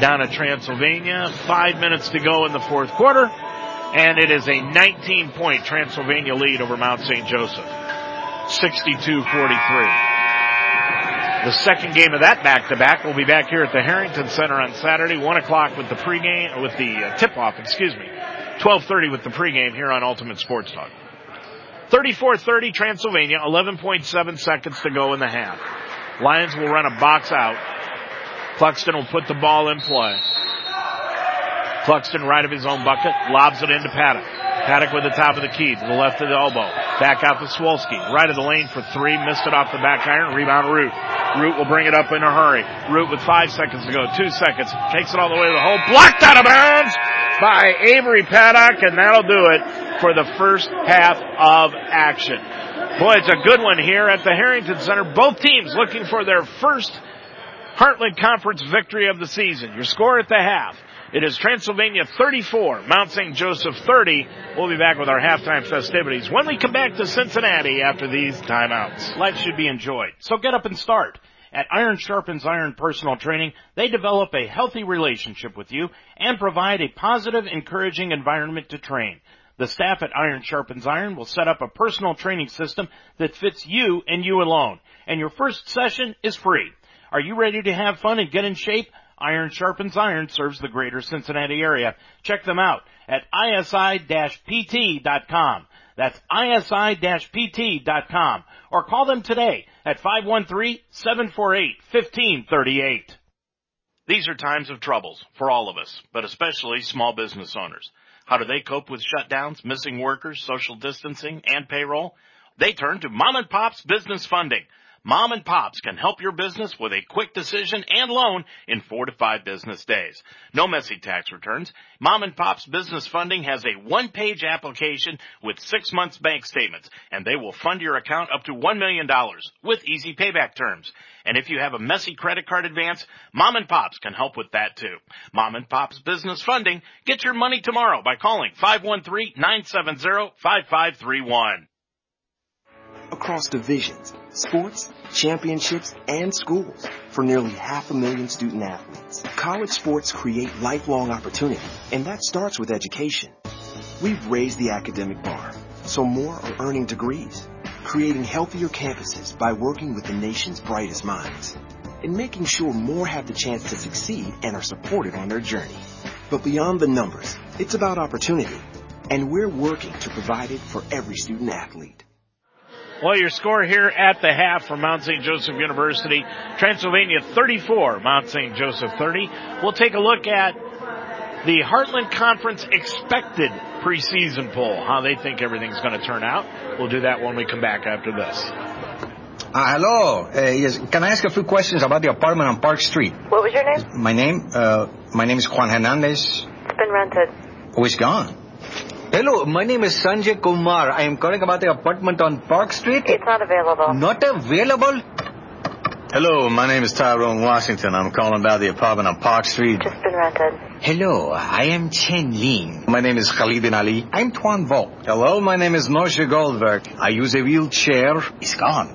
down at Transylvania. 5 minutes to go in the fourth quarter, and it is a 19-point Transylvania lead over Mount St. Joseph, 62-43. The second game of that back-to-back will be back here at the Harrington Center on Saturday, 1 o'clock with the pregame, with the tip-off, 12:30 with the pregame here on Ultimate Sports Talk. 34-30 Transylvania, 11.7 seconds to go in the half. Lions will run a box out. Cluxton will put the ball in play. Cluxton right of his own bucket, lobs it into Paddock. Paddock with the top of the key to the left of the elbow. Back out to Swalski, right of the lane for three, missed it off the back iron, rebound Root. Root will bring it up in a hurry. Root with 5 seconds to go, 2 seconds, takes it all the way to the hole, blocked out of bounds by Avery Paddock, and that'll do it for the first half of action. Boy, it's a good one here at the Harrington Center. Both teams looking for their first Heartland Conference victory of the season. Your score at the half, it is Transylvania 34, Mount St. Joseph 30. We'll be back with our halftime festivities when we come back to Cincinnati after these timeouts. Life should be enjoyed, so get up and start. At Iron Sharpens Iron Personal Training, they develop a healthy relationship with you and provide a positive, encouraging environment to train. The staff at Iron Sharpens Iron will set up a personal training system that fits you and you alone. And your first session is free. Are you ready to have fun and get in shape? Iron Sharpens Iron serves the greater Cincinnati area. Check them out at isi-pt.com. That's isi-pt.com. Or call them today at 513-748-1538. These are times of troubles for all of us, but especially small business owners. How do they cope with shutdowns, missing workers, social distancing, and payroll? They turn to Mom and Pop's Business Funding. Mom and Pop's can help your business with a quick decision and loan in 4 to 5 business days. No messy tax returns. Mom and Pop's Business Funding has a 1-page application with 6 months bank statements, and they will fund your account up to $1 million with easy payback terms. And if you have a messy credit card advance, Mom and Pops can help with that too. Mom and Pops Business Funding. Get your money tomorrow by calling 513-970-5531. Across divisions, sports, championships, and schools, for nearly 500,000 student athletes, college sports create lifelong opportunity, and that starts with education. We've raised the academic bar, so more are earning degrees, creating healthier campuses by working with the nation's brightest minds, and making sure more have the chance to succeed and are supported on their journey. But beyond the numbers, it's about opportunity, and we're working to provide it for every student athlete. Well, your score here at the half for Mount St. Joseph University, Transylvania 34, Mount St. Joseph 30. We'll take a look at the Heartland Conference expected preseason poll, how they think everything's going to turn out. We'll do that when we come back after this. Hello. Yes, can I ask a few questions about the apartment on Park Street? What was your name? My name? My name is Juan Hernandez. It's been rented. Oh, it's gone. Hello, my name is Sanjay Kumar. I am calling about the apartment on Park Street. It's not available. Not available? Hello, my name is Tyrone Washington. I'm calling about the apartment on Park Street. Just been rented. Hello, I am Chen Lin. My name is Khalidin Ali. I'm Tuan Vo. Hello, my name is Moshe Goldberg. I use a wheelchair. It's gone.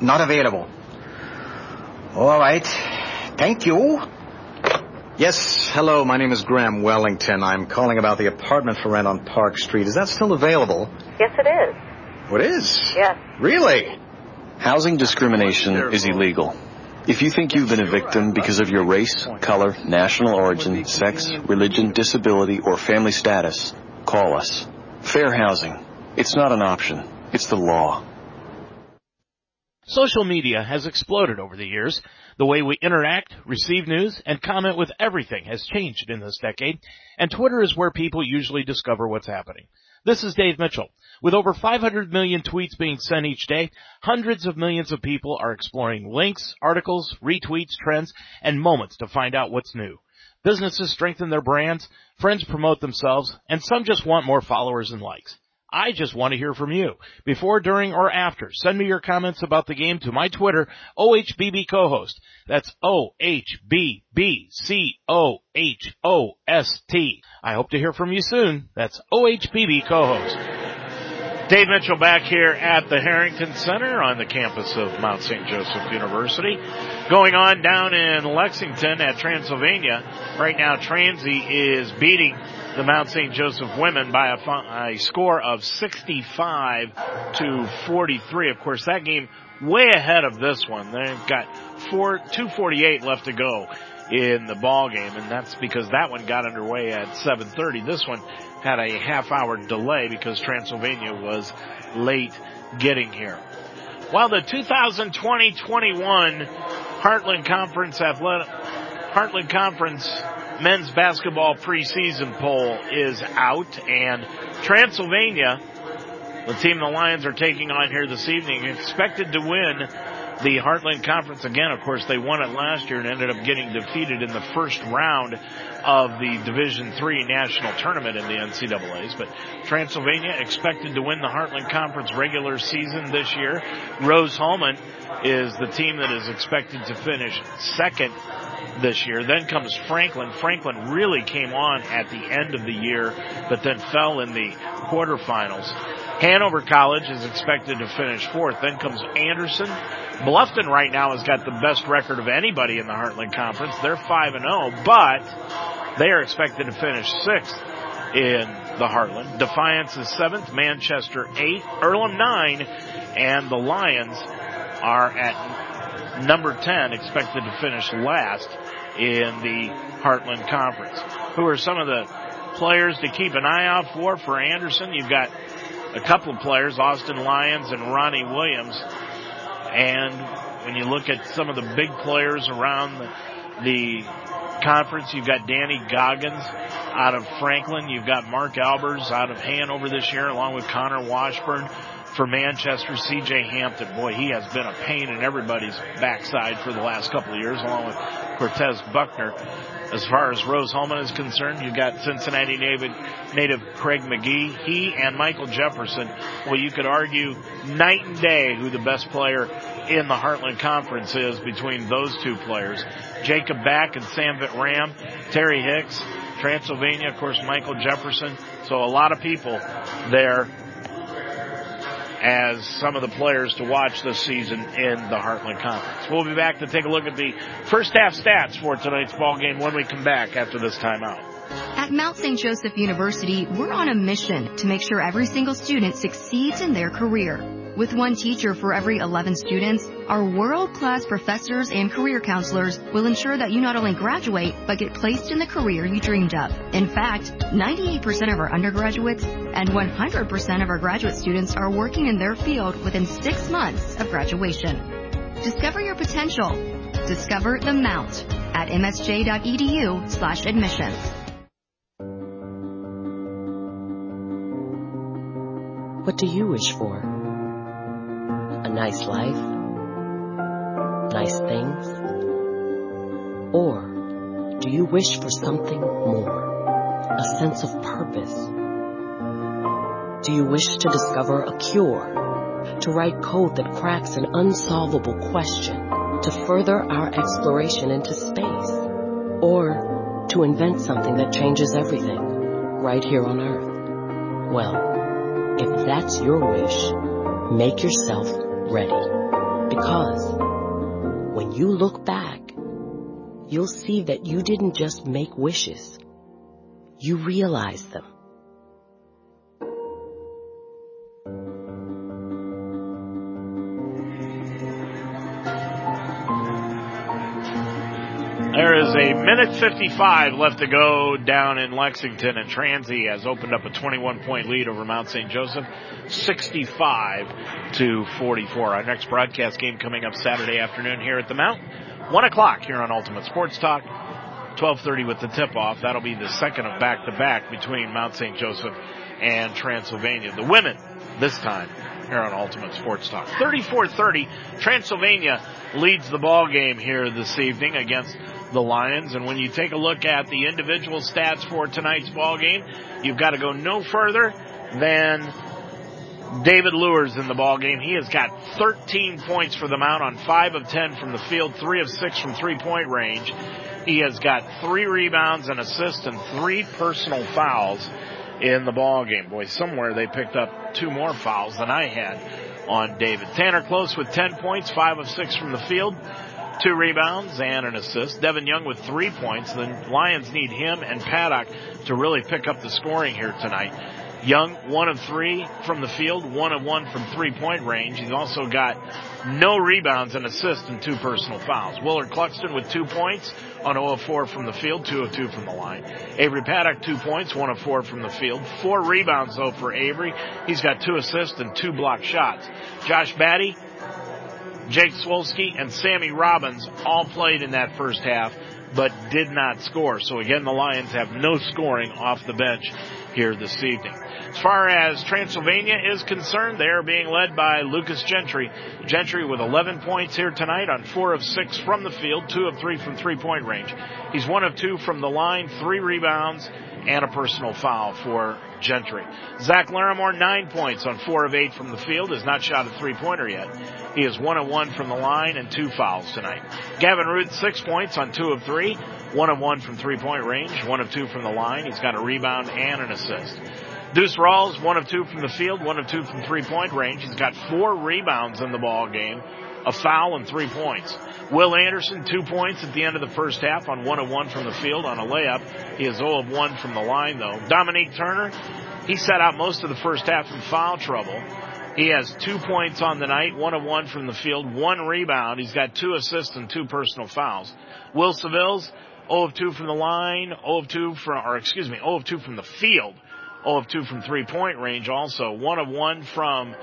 Not available. All right. Thank you. Yes, hello, my name is Graham Wellington. I'm calling about the apartment for rent on Park Street. Is that still available? Yes, it is. It is? Yes. Really? Housing discrimination is illegal. If you think you've been a victim because of your race, color, national origin, sex, religion, disability, or family status, call us. Fair housing. It's not an option. It's the law. Social media has exploded over the years. The way we interact, receive news, and comment with everything has changed in this decade, and Twitter is where people usually discover what's happening. This is Dave Mitchell. With over 500 million tweets being sent each day, hundreds of millions of people are exploring links, articles, retweets, trends, and moments to find out what's new. Businesses strengthen their brands, friends promote themselves, and some just want more followers and likes. I just want to hear from you. Before, during, or after, send me your comments about the game to my Twitter, OHBB co-host. That's OHBBCOHOST. I hope to hear from you soon. That's OHBB co-host. Dave Mitchell back here at the Harrington Center on the campus of Mount St. Joseph University. Going on down in Lexington at Transylvania. Right now, Transy is beating the Mount St. Joseph women by a score of 65-43. Of course, that game way ahead of this one. They've got 2:48 left to go in the ball game, and that's because that one got underway at 7:30. This one had a half-hour delay because Transylvania was late getting here. While the 2020-21 Heartland Conference men's basketball preseason poll is out, and Transylvania, the team the Lions are taking on here this evening, expected to win the Heartland Conference again. Of course, they won it last year and ended up getting defeated in the first round of the Division III National Tournament in the NCAAs. But Transylvania expected to win the Heartland Conference regular season this year. Rose Holman is the team that is expected to finish second this year. Then comes Franklin. Franklin really came on at the end of the year, but then fell in the quarterfinals. Hanover College is expected to finish fourth. Then comes Anderson. Bluffton right now has got the best record of anybody in the Heartland Conference. They're 5-0, but they are expected to finish sixth in the Heartland. Defiance is seventh, Manchester eighth, Earlham 9, and the Lions are at number 10, expected to finish last in the Heartland Conference. Who are some of the players to keep an eye out for? For Anderson, you've got a couple of players, Austin Lyons and Ronnie Williams. And when you look at some of the big players around the conference, you've got Danny Goggins out of Franklin. You've got Mark Albers out of Hanover this year, along with Connor Washburn for Manchester. C.J. Hampton, boy, he has been a pain in everybody's backside for the last couple of years, along with Cortez Buckner. As far as Rose Holman is concerned, you've got Cincinnati native Craig McGee. He and Michael Jefferson, well, you could argue night and day who the best player in the Heartland Conference is between those two players. Jacob Back and Samvit Ram, Terry Hicks, Transylvania, of course, Michael Jefferson. So a lot of people there as some of the players to watch this season in the Heartland Conference. We'll be back to take a look at the first half stats for tonight's ball game when we come back after this timeout. At Mount St. Joseph University, we're on a mission to make sure every single student succeeds in their career. With one teacher for every 11 students, our world-class professors and career counselors will ensure that you not only graduate, but get placed in the career you dreamed of. In fact, 98% of our undergraduates and 100% of our graduate students are working in their field within 6 months of graduation. Discover your potential. Discover the Mount at msj.edu/admissions. What do you wish for? A nice life? Nice things? Or do you wish for something more? A sense of purpose? Do you wish to discover a cure? To write code that cracks an unsolvable question? To further our exploration into space? Or to invent something that changes everything right here on Earth? Well, if that's your wish, make yourself ready. Because when you look back, you'll see that you didn't just make wishes. You realized them. There is a minute 55 left to go down in Lexington, and Transy has opened up a 21-point lead over Mount St. Joseph, 65-44. Our next broadcast game coming up Saturday afternoon here at the Mount, 1 o'clock here on Ultimate Sports Talk, 12:30 with the tip-off. That'll be the second of back-to-back between Mount St. Joseph and Transylvania. The women, this time, here on Ultimate Sports Talk. 34-30, Transylvania leads the ball game here this evening against the Lions. And when you take a look at the individual stats for tonight's ball game, you've got to go no further than David Lewers in the ball game. He has got 13 points for the Mount on 5 of 10 from the field, 3 of 6 from three-point range. He has got 3 rebounds, an assist, and 3 personal fouls in the ball game. Boy, somewhere they picked up 2 more fouls than I had on David. Tanner Close with 10 points, 5 of 6 from the field, 2 rebounds and an assist. Devin Young with 3 points. The Lions need him and Paddock to really pick up the scoring here tonight. Young, 1 of 3 from the field, 1 of 1 from three-point range. He's also got no rebounds and assists and 2 personal fouls. Willard Cluxton with 2 points on 0 of 4 from the field, 2 of 2 from the line. Avery Paddock, 2 points, 1 of 4 from the field. 4 rebounds, though, for Avery. He's got 2 assists and 2 block shots. Josh Batty, Jake Swalski, and Sammy Robbins all played in that first half but did not score. So, again, the Lions have no scoring off the bench here this evening. As far as Transylvania is concerned, they are being led by Lucas Gentry. Gentry with 11 points here tonight on 4 of 6 from the field, 2 of 3 from three-point range. He's 1 of 2 from the line, 3 rebounds, and a personal foul for Gentry. Zach Larimore, 9 points on 4 of 8 from the field, has not shot a three-pointer yet. He is 1 of 1 from the line and 2 fouls tonight. Gavin Root, 6 points on 2 of 3, 1 of 1 from three-point range, 1 of 2 from the line. He's got a rebound and an assist. Deuce Rawls, 1 of 2 from the field, 1 of 2 from three-point range. He's got 4 rebounds in the ball game, a foul and 3 points. Will Anderson, 2 points at the end of the first half on 1 of 1 from the field on a layup. He is 0 of 1 from the line, though. Dominique Turner, he sat out most of the first half in foul trouble. He has 2 points on the night, 1 of 1 from the field, 1 rebound. He's got 2 assists and 2 personal fouls. Will Sevilles, 0 of 2 from the line, 0 of 2 from the field, 0 of 2 from three-point range also, 1 of 1 from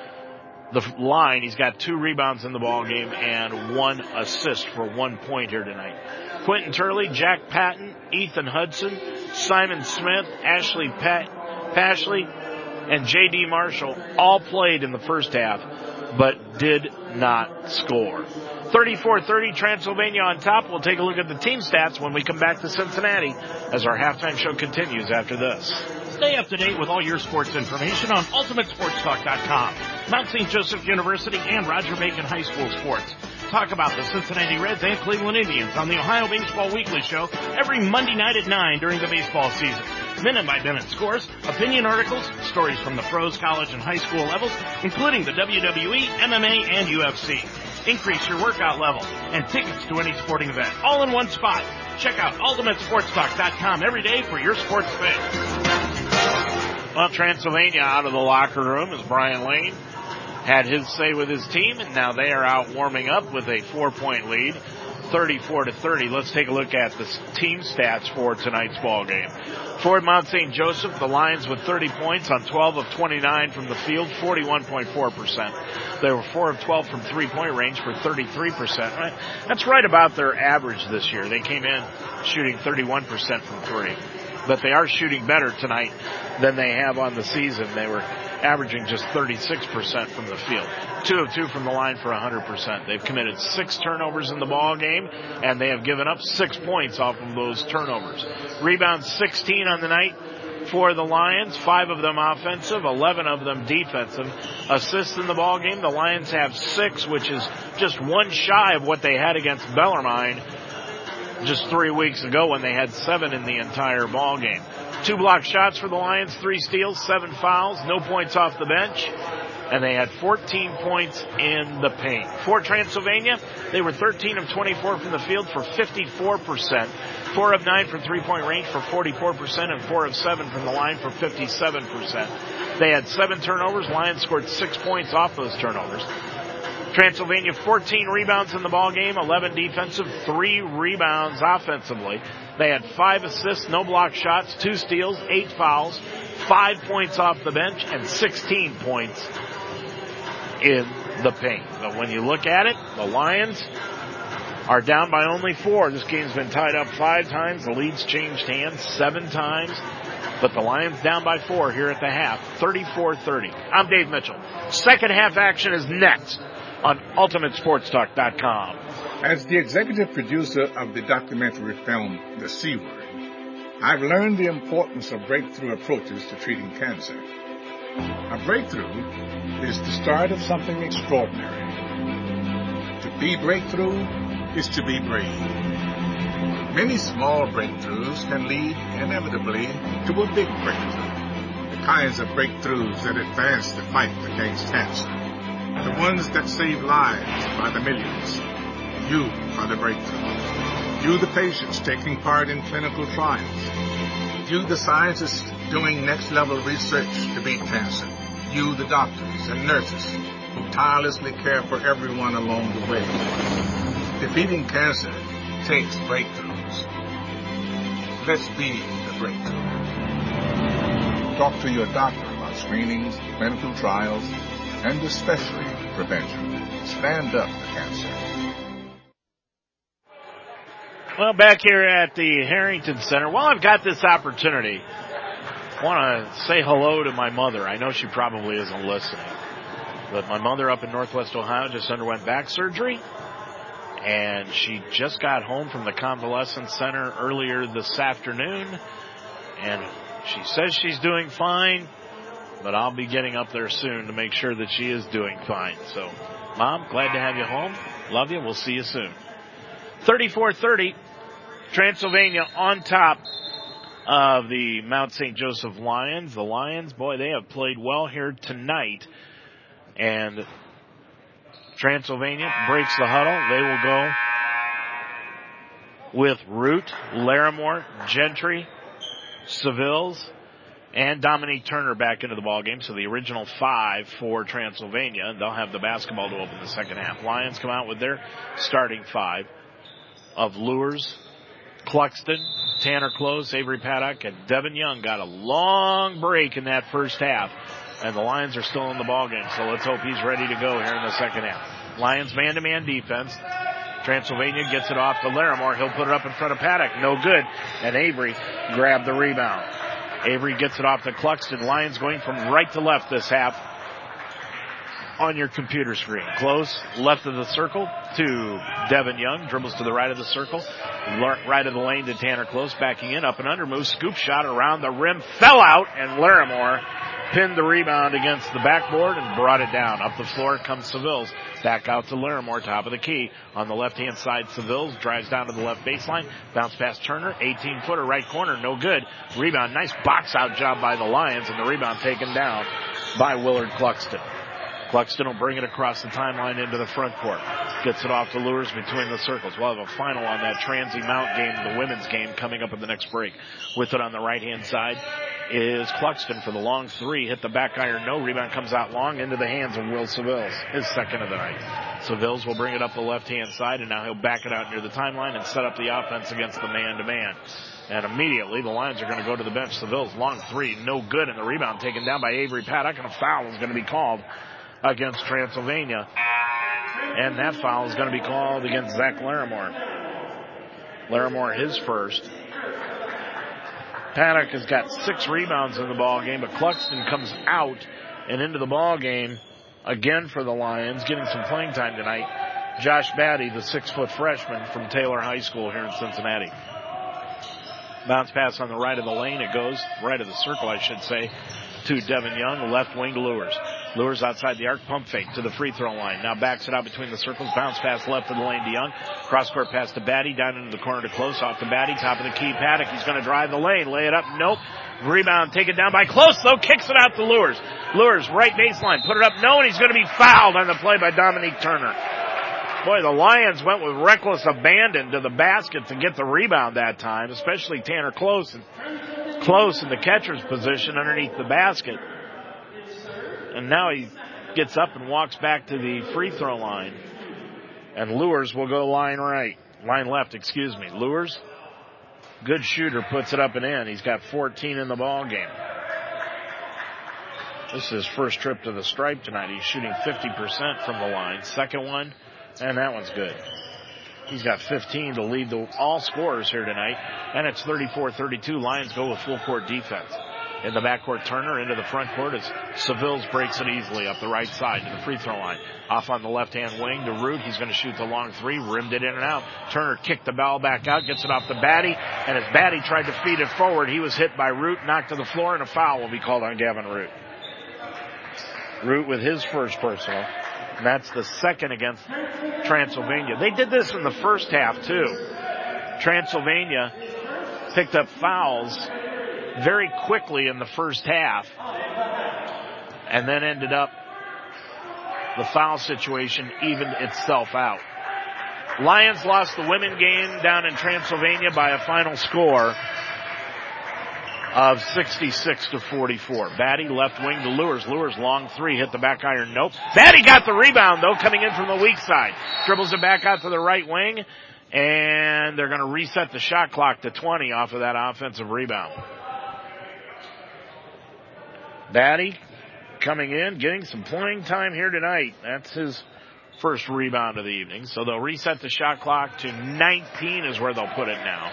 the line. He's got 2 rebounds in the ballgame and 1 assist for 1 point here tonight. Quentin Turley, Jack Patton, Ethan Hudson, Simon Smith, Pashley, and J.D. Marshall all played in the first half, but did not score. 34-30, Transylvania on top. We'll take a look at the team stats when we come back to Cincinnati as our halftime show continues after this. Stay up to date with all your sports information on UltimateSportsTalk.com. Mount St. Joseph University and Roger Bacon High School sports. Talk about the Cincinnati Reds and Cleveland Indians on the Ohio Baseball Weekly Show every Monday night at 9 during the baseball season. Minute-by-minute scores, opinion articles, stories from the pros, college, and high school levels, including the WWE, MMA, and UFC. Increase your workout level and tickets to any sporting event, all in one spot. Check out UltimateSportsTalk.com every day for your sports fix. Well, Transylvania out of the locker room as Brian Lane had his say with his team, and now they are out warming up with a 4-point lead. 34-30. Let's take a look at the team stats for tonight's ball game. For Mount St. Joseph, the Lions with 30 points on 12 of 29 from the field, 41.4%. They were 4 of 12 from three-point range for 33%. That's right about their average this year. They came in shooting 31% from three, but they are shooting better tonight than they have on the season. They were averaging just 36% from the field. 2 of 2 from the line for 100%. They've committed 6 turnovers in the ball game, and they have given up 6 points off of those turnovers. Rebounds 16 on the night for the Lions, 5 of them offensive, 11 of them defensive. Assists in the ball game, the Lions have 6, which is just 1 shy of what they had against Bellarmine just 3 weeks ago when they had 7 in the entire ball game. 2 block shots for the Lions, 3 steals, 7 fouls, no points off the bench, and they had 14 points in the paint. For Transylvania, they were 13 of 24 from the field for 54%, 4 of 9 from three-point range for 44%, and 4 of 7 from the line for 57%. They had 7 turnovers. Lions scored 6 points off those turnovers. Transylvania 14 rebounds in the ballgame, 11 defensive, 3 rebounds offensively. They had 5 assists, no block shots, 2 steals, 8 fouls, 5 points off the bench, and 16 points in the paint. But when you look at it, the Lions are down by only 4. This game's been tied up 5 times. The lead's changed hands 7 times. But the Lions down by 4 here at the half, 34-30. I'm Dave Mitchell. Second half action is next on UltimateSportsTalk.com. As the executive producer of the documentary film, The C Word, I've learned the importance of breakthrough approaches to treating cancer. A breakthrough is the start of something extraordinary. To be breakthrough is to be brave. Many small breakthroughs can lead, inevitably, to a big breakthrough. The kinds of breakthroughs that advance the fight against cancer. The ones that save lives by the millions. You are the breakthrough. You, the patients taking part in clinical trials. You, the scientists doing next-level research to beat cancer. You, the doctors and nurses who tirelessly care for everyone along the way. Defeating cancer takes breakthroughs. Let's be the breakthrough. Talk to your doctor about screenings, clinical trials, and especially prevention. Stand up to cancer. Well, back here at the Harrington Center, while I've got this opportunity, I want to say hello to my mother. I know she probably isn't listening, but my mother up in Northwest Ohio just underwent back surgery. And she just got home from the convalescent center earlier this afternoon. And she says she's doing fine, but I'll be getting up there soon to make sure that she is doing fine. So, Mom, glad to have you home. Love you. We'll see you soon. 34-30, Transylvania on top of the Mount St. Joseph Lions. The Lions, boy, they have played well here tonight. And Transylvania breaks the huddle. They will go with Root, Larimore, Gentry, Sevilles, and Dominique Turner back into the ballgame. So the original 5 for Transylvania. They'll have the basketball to open the second half. Lions come out with their starting 5 of Lewers, Cluxton, Tanner Close, Avery Paddock, and Devin Young. Got a long break in that first half. And the Lions are still in the ballgame, so let's hope he's ready to go here in the second half. Lions man-to-man defense. Transylvania gets it off to Larimore. He'll put it up in front of Paddock. No good. And Avery grabbed the rebound. Avery gets it off to Cluxton. Lions going from right to left this half on your computer screen. Close, left of the circle to Devin Young. Dribbles to the right of the circle. Right of the lane to Tanner Close. Backing in, up and under move. Scoop shot around the rim. Fell out, and Larimore pinned the rebound against the backboard and brought it down. Up the floor comes Sevilles. Back out to Larimore, top of the key. On the left-hand side, Sevilles drives down to the left baseline. Bounce past Turner, 18-footer, right corner, no good. Rebound, nice box-out job by the Lions, and the rebound taken down by Willard Cluxton. Cluxton will bring it across the timeline into the front court. Gets it off to Lewers between the circles. We'll have a final on that Transy Mount game, the women's game, coming up in the next break. With it on the right-hand side is Cluxton for the long 3. Hit the back iron, no rebound, comes out long into the hands of Will Sevilles, his second of the night. Sevilles will bring it up the left-hand side, and now he'll back it out near the timeline and set up the offense against the man-to-man. And immediately the Lions are going to go to the bench. Sevilles, long 3, no good, and the rebound taken down by Avery Paddock, and a foul is going to be called against Transylvania. And that foul is going to be called against Zach Larimore. Larimore, his first. Paddock has got 6 rebounds in the ballgame, but Cluxton comes out and into the ballgame again for the Lions, getting some playing time tonight. Josh Batty, the 6-foot freshman from Taylor High School here in Cincinnati. Bounce pass on the right of the lane. It goes right of the circle, I should say, to Devin Young, left wing to Lewers. Lewers outside the arc, pump fake to the free throw line. Now backs it out between the circles. Bounce pass left of the lane to Young. Cross court pass to Batty. Down into the corner to Close. Off to Batty. Top of the key. Paddock. He's going to drive the lane. Lay it up. Nope. Rebound taken down by Close, though. Kicks it out to Lewers. Lewers, right baseline. Put it up. No, and he's going to be fouled on the play by Dominique Turner. Boy, the Lions went with reckless abandon to the basket to get the rebound that time, especially Tanner Close. Close in the catcher's position underneath the basket. And now he gets up and walks back to the free throw line. And Lewers will go line left. Lewers, good shooter, puts it up and in. He's got 14 in the ball game. This is his first trip to the stripe tonight. He's shooting 50% from the line. Second one, and that one's good. He's got 15 to lead all scorers here tonight. And it's 34-32. Lions go with full court defense. In the backcourt, Turner into the front court as Sevilles breaks it easily up the right side to the free throw line. Off on the left-hand wing to Root. He's going to shoot the long three, rimmed it in and out. Turner kicked the ball back out, gets it off to Batty, and as Batty tried to feed it forward, he was hit by Root, knocked to the floor, and a foul will be called on Gavin Root. Root with his first personal, and that's the second against Transylvania. They did this in the first half, too. Transylvania picked up fouls very quickly in the first half, and then ended up the foul situation evened itself out. Lions lost the women game down in Transylvania by a final score of 66-44. Batty left wing to Lewers. Lewers long three, hit the back iron, nope. Batty got the rebound though, coming in from the weak side. Dribbles it back out to the right wing, and they're going to reset the shot clock to 20 off of that offensive rebound. Batty coming in, getting some playing time here tonight. That's his first rebound of the evening. So they'll reset the shot clock to 19 is where they'll put it now.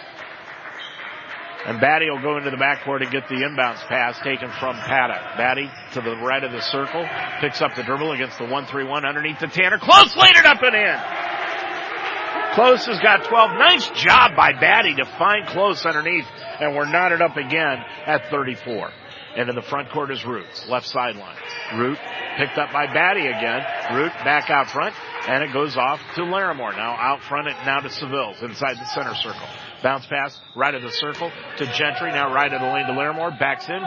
And Batty will go into the backcourt and get the inbounds pass taken from Paddock. Batty to the right of the circle, picks up the dribble against the 1-3-1 underneath the Tanner. Close laid it up and in. Close has got 12. Nice job by Batty to find Close underneath, and we're knotted up again at 34. Into the front court is Root, left sideline. Root picked up by Batty again. Root back out front, and it goes off to Larimore. Now out front, and now to Sevilles inside the center circle. Bounce pass right of the circle to Gentry, now right of the lane to Larimore. Backs in,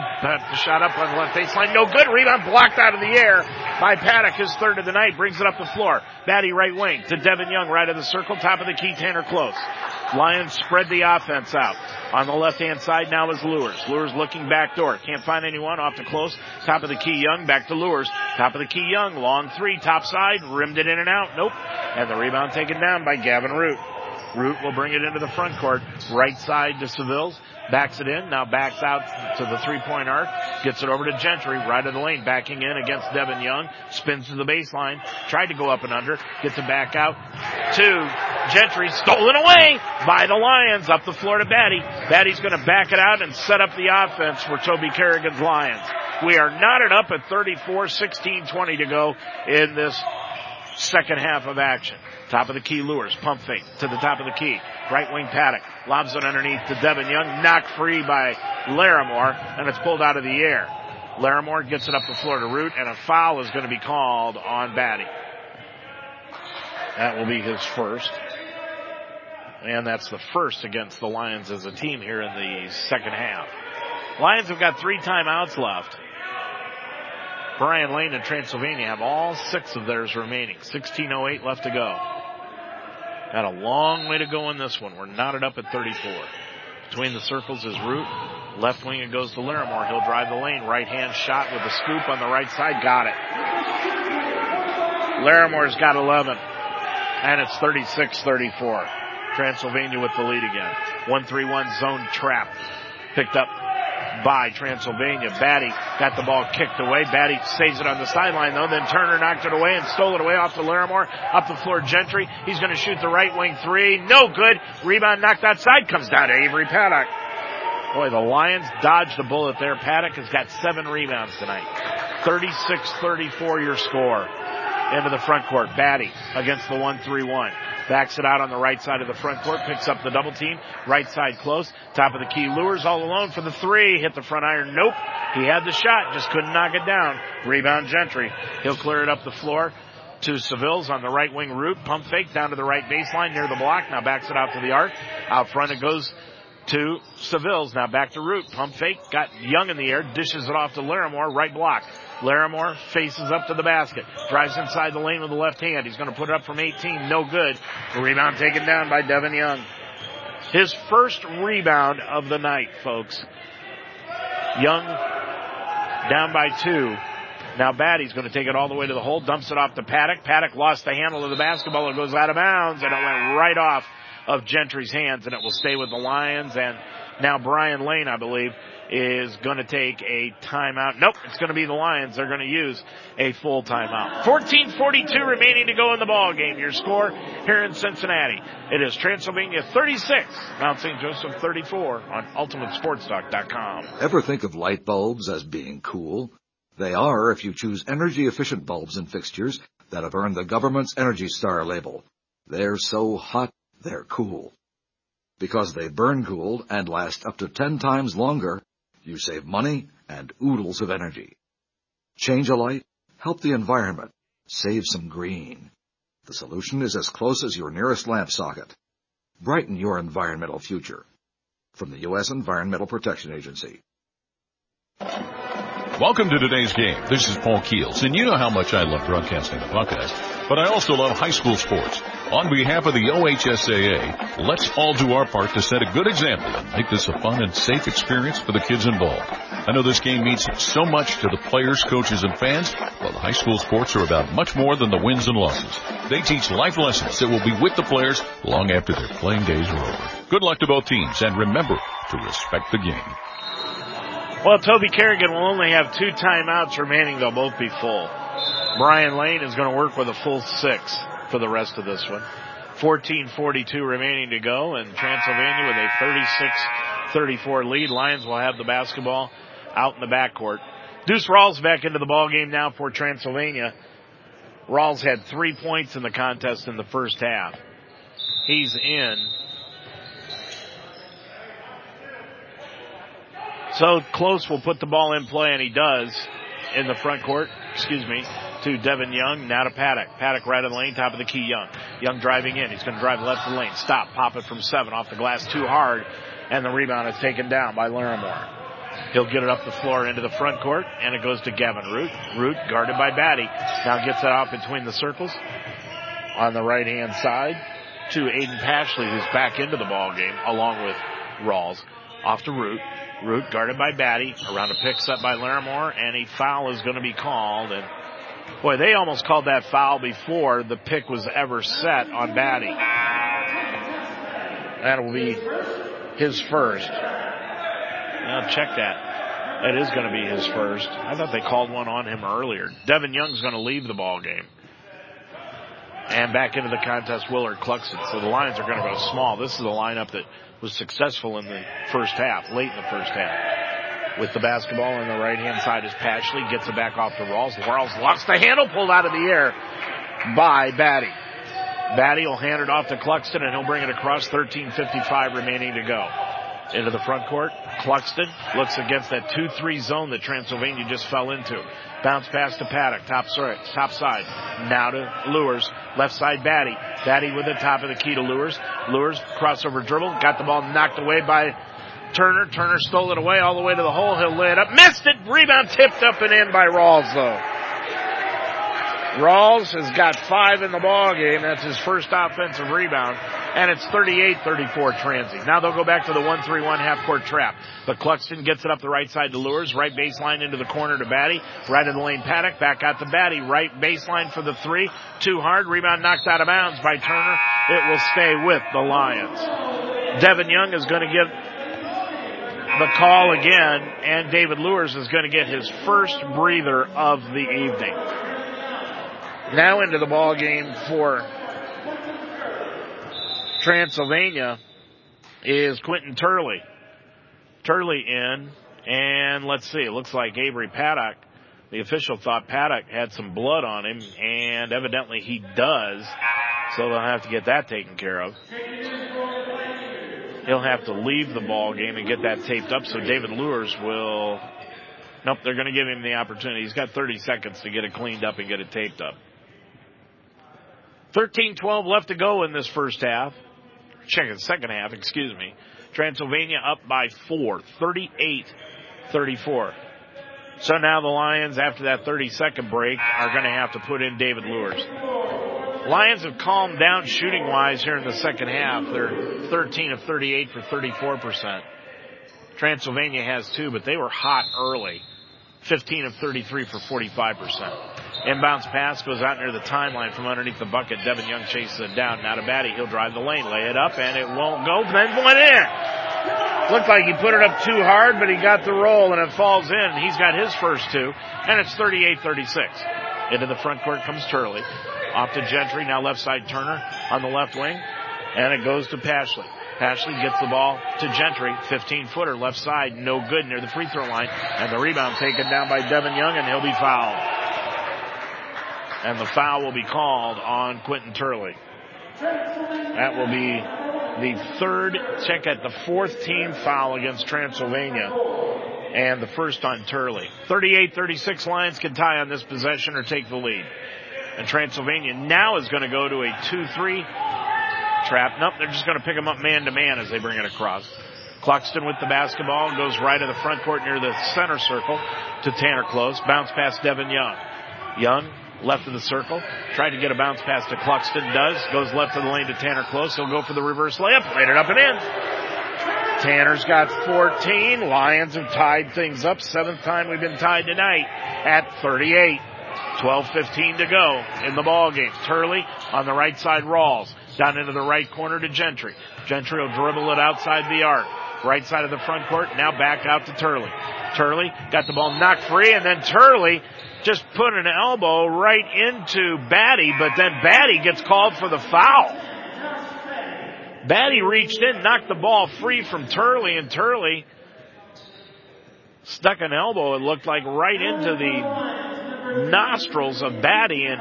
shot up on the left baseline. No good, rebound blocked out of the air by Paddock, his third of the night, brings it up the floor. Batty right wing to Devin Young, right of the circle, top of the key, Tanner Close. Lions spread the offense out. On the left-hand side now is Lewers. Lewers looking back door. Can't find anyone. Off to Close. Top of the key, Young. Back to Lewers. Top of the key, Young. Long three. Top side. Rimmed it in and out. Nope. And the rebound taken down by Gavin Root. Root will bring it into the front court. Right side to Sevilles. Backs it in. Now backs out to the three-point arc. Gets it over to Gentry. Right of the lane. Backing in against Devin Young. Spins to the baseline. Tried to go up and under. Gets it back out to Gentry. Stolen away by the Lions. Up the floor to Batty. Batty's going to back it out and set up the offense for Toby Kerrigan's Lions. We are knotted up at 34. 16:20 to go in this second half of action. Top of the key, Lewers. Pump fake to the top of the key. Right wing, Paddock. Lobs it underneath to Devin Young. Knocked free by Larimore, and it's pulled out of the air. Larimore gets it up the floor to Root, and a foul is going to be called on Batty. That will be his first. And that's the first against the Lions as a team here in the second half. Lions have got three timeouts left. Brian Lane and Transylvania have all six of theirs remaining. 16:08 left to go. Got a long way to go in this one. We're knotted up at 34. Between the circles is Root. Left wing it goes to Larimore. He'll drive the lane. Right hand shot with a scoop on the right side. Got it. Larimore's got 11. And it's 36-34. Transylvania with the lead again. 1-3-1 zone trap. Picked up by Transylvania. Batty got the ball kicked away. Batty saves it on the sideline though. Then Turner knocked it away and stole it away off to Larimore. Up the floor, Gentry. He's going to shoot the right wing three. No good. Rebound knocked outside. Comes down to Avery Paddock. Boy, the Lions dodged the bullet there. Paddock has got 7 rebounds tonight. 36-34 your score. Into the front court. Batty against the 1-3-1. Backs it out on the right side of the front court. Picks up the double team. Right side Close. Top of the key, Lewers all alone for the three. Hit the front iron. Nope. He had the shot. Just couldn't knock it down. Rebound Gentry. He'll clear it up the floor to Sevilles on the right wing Root. Pump fake down to the right baseline near the block. Now backs it out to the arc. Out front it goes to Sevilles. Now back to Root. Pump fake. Got Young in the air. Dishes it off to Larimore. Right block. Larimore faces up to the basket. Drives inside the lane with the left hand. He's going to put it up from 18. No good. Rebound taken down by Devin Young. His first rebound of the night, folks. Young down by 2. Now Batty's going to take it all the way to the hole, dumps it off to Paddock. Paddock lost the handle of the basketball. It goes out of bounds, and it went right off of Gentry's hands, and it will stay with the Lions. And now Brian Lane, I believe, is going to take a timeout. Nope, it's going to be the Lions. They're going to use a full timeout. 14:42 remaining to go in the ball game. Your score here in Cincinnati. It is Transylvania 36, Mount St. Joseph 34 on UltimateSportsTalk.com. Ever think of light bulbs as being cool? They are if you choose energy-efficient bulbs and fixtures that have earned the government's Energy Star label. They're so hot, they're cool. Because they burn cool and last up to 10 times longer, you save money and oodles of energy. Change a light, help the environment, save some green. The solution is as close as your nearest lamp socket. Brighten your environmental future. From the U.S. Environmental Protection Agency. Welcome to today's game. This is Paul Keels, and you know how much I love broadcasting the Buckeyes, but I also love high school sports. On behalf of the OHSAA, let's all do our part to set a good example and make this a fun and safe experience for the kids involved. I know this game means so much to the players, coaches, and fans, but high school sports are about much more than the wins and losses. They teach life lessons that will be with the players long after their playing days are over. Good luck to both teams, and remember to respect the game. Well, Toby Kerrigan will only have two timeouts remaining. They'll both be full. Brian Lane is going to work with a full six for the rest of this one. 14:42 remaining to go, and Transylvania with a 36-34 lead. Lions will have the basketball out in the backcourt. Deuce Rawls back into the ballgame now for Transylvania. Rawls had 3 points in the contest in the first half. He's in. So Close will put the ball in play, and he does in the front court. To Devin Young, now to Paddock. Paddock right of the lane, top of the key, Young. Young driving in. He's going to drive left of the lane. Stop, pop it from 7 off the glass too hard, and the rebound is taken down by Larimore. He'll get it up the floor into the front court, and it goes to Gavin Root. Root guarded by Batty. Now gets it out between the circles on the right-hand side to Aiden Pashley, who's back into the ball game along with Rawls. Off to Root. Root guarded by Batty. Around a pick set by Larimore, and a foul is going to be called, and boy, they almost called that foul before the pick was ever set on Batty. That'll be his first. Now check that. That is going to be his first. I thought they called one on him earlier. Devin Young's going to leave the ball game. And back into the contest, Willard Cluxton. So the Lions are going to go small. This is the lineup that was successful in the first half, late in the first half. With the basketball on the right-hand side is Pashley. Gets it back off to Rawls. Rawls lost the handle, pulled out of the air by Batty. Batty will hand it off to Cluxton, and he'll bring it across. 13:55 remaining to go. Into the front court. Cluxton looks against that 2-3 zone that Transylvania just fell into. Bounce pass to Paddock. Top side. Now to Lewers. Left side, Batty. Batty with the top of the key to Lewers. Lewers, crossover dribble. Got the ball knocked away by Turner. Turner stole it away all the way to the hole. He'll lay it up. Missed it. Rebound tipped up and in by Rawls, though. Rawls has got 5 in the ball game. That's his first offensive rebound. And it's 38-34 Transy. Now they'll go back to the 1-3-1 half-court trap. But Cluxton gets it up the right side to Lewers. Right baseline into the corner to Batty. Right in the lane, Paddock. Back out to Batty. Right baseline for the three. Too hard. Rebound knocked out of bounds by Turner. It will stay with the Lions. Devin Young is going to get the call again, and David Lewers is going to get his first breather of the evening. Now into the ball game for Transylvania is Quentin Turley. Turley in, and let's see, it looks like Avery Paddock. The official thought Paddock had some blood on him, and evidently he does, so they'll have to get that taken care of. He'll have to leave the ball game and get that taped up, so David Lewers will... Nope, they're going to give him the opportunity. He's got 30 seconds to get it cleaned up and get it taped up. 13-12 left to go in this first half. Second half, excuse me. Transylvania up by 4, 38-34. So now the Lions, after that 30-second break, are going to have to put in David Lewers. Lions have calmed down shooting-wise here in the second half. They're 13 of 38 for 34%. Transylvania has 2, but they were hot early. 15 of 33 for 45%. Inbounds pass goes out near the timeline from underneath the bucket. Devin Young chases it down. Now to Batty. He'll drive the lane, lay it up, and it won't go. Then went in. Looked like he put it up too hard, but he got the roll, and it falls in. He's got his first two, and it's 38-36. Into the front court comes Turley. Off to Gentry. Now left side Turner on the left wing, and it goes to Pashley. Pashley gets the ball to Gentry, 15-footer, left side, no good near the free throw line, and the rebound taken down by Devin Young, and he'll be fouled. And the foul will be called on Quentin Turley. That will be the third, check at the fourth team foul against Transylvania, and the first on Turley. 38-36, Lions can tie on this possession or take the lead. And Transylvania now is going to go to a 2-3 trap. Nope, they're just going to pick them up man-to-man as they bring it across. Cluxton with the basketball goes right to the front court near the center circle to Tanner Close. Bounce pass Devin Young. Young, left of the circle, tried to get a bounce pass to Cluxton, does, goes left of the lane to Tanner Close. He'll go for the reverse layup, laid it up and in. Tanner's got 14. Lions have tied things up. Seventh time we've been tied tonight at 38. 12:15 to go in the ballgame. Turley on the right side, Rawls. Down into the right corner to Gentry. Gentry will dribble it outside the arc. Right side of the front court, now back out to Turley. Turley got the ball knocked free, and then Turley just put an elbow right into Batty, but then Batty gets called for the foul. Batty reached in, knocked the ball free from Turley, and Turley stuck an elbow, it looked like, right into the nostrils of Batty, and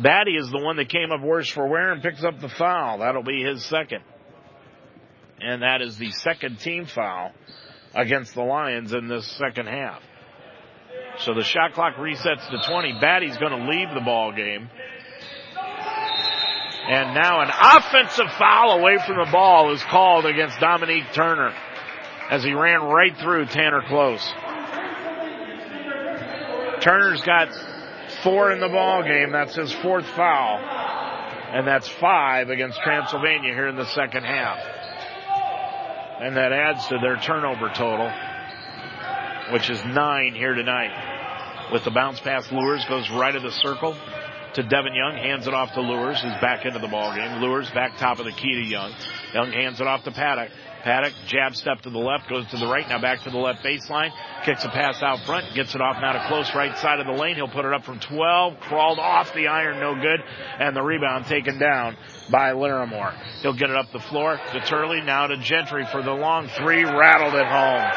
Batty is the one that came up worse for wear and picks up the foul. That'll be his second. And that is the second team foul against the Lions in this second half. So the shot clock resets to 20. Batty's going to leave the ball game. And now an offensive foul away from the ball is called against Dominique Turner as he ran right through Tanner Close. Turner's got 4 in the ball game. That's his fourth foul. And that's 5 against Transylvania here in the second half. And that adds to their turnover total, which is 9 here tonight. With the bounce pass, Lewers goes right of the circle to Devin Young, hands it off to Lewers, who's back into the ball game. Lewers back top of the key to Young. Young hands it off to Paddock. Paddock, jab step to the left, goes to the right, now back to the left baseline, kicks a pass out front, gets it off now to Close, right side of the lane. He'll put it up from 12, crawled off the iron, no good, and the rebound taken down by Larimore. He'll get it up the floor to Turley, now to Gentry for the long three, rattled it home.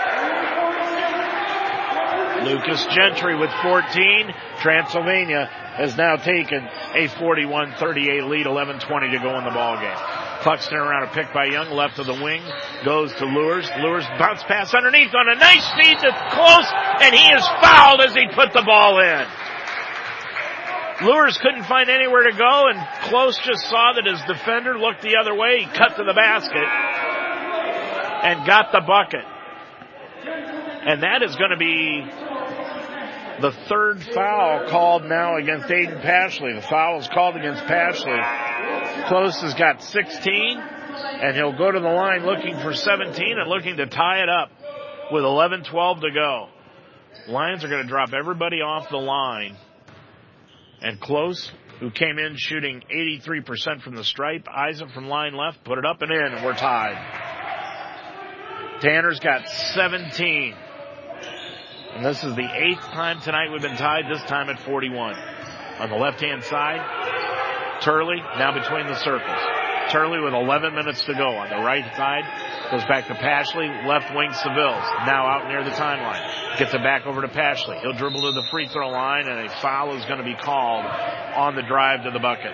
Lucas Gentry with 14. Transylvania has now taken a 41-38 lead, 11:20 to go in the ballgame. Cluxton around a pick by Young, left of the wing, goes to Lewers. Lewers bounce pass underneath on a nice feed to Close, and he is fouled as he put the ball in. Lewers couldn't find anywhere to go, and Close just saw that his defender looked the other way. He cut to the basket and got the bucket. And that is going to be the third foul called now against Aiden Pashley. The foul is called against Pashley. Close has got 16, and he'll go to the line looking for 17 and looking to tie it up with 11:12 to go. Lions are going to drop everybody off the line. And Close, who came in shooting 83% from the stripe, eyes it from line left, put it up and in, and we're tied. Tanner's got 17. And this is the 8th time tonight we've been tied, this time at 41. On the left-hand side, Turley now between the circles. Turley with 11 minutes to go. On the right side, goes back to Pashley, left wing Sevilles, now out near the timeline. Gets it back over to Pashley. He'll dribble to the free throw line, and a foul is going to be called on the drive to the bucket.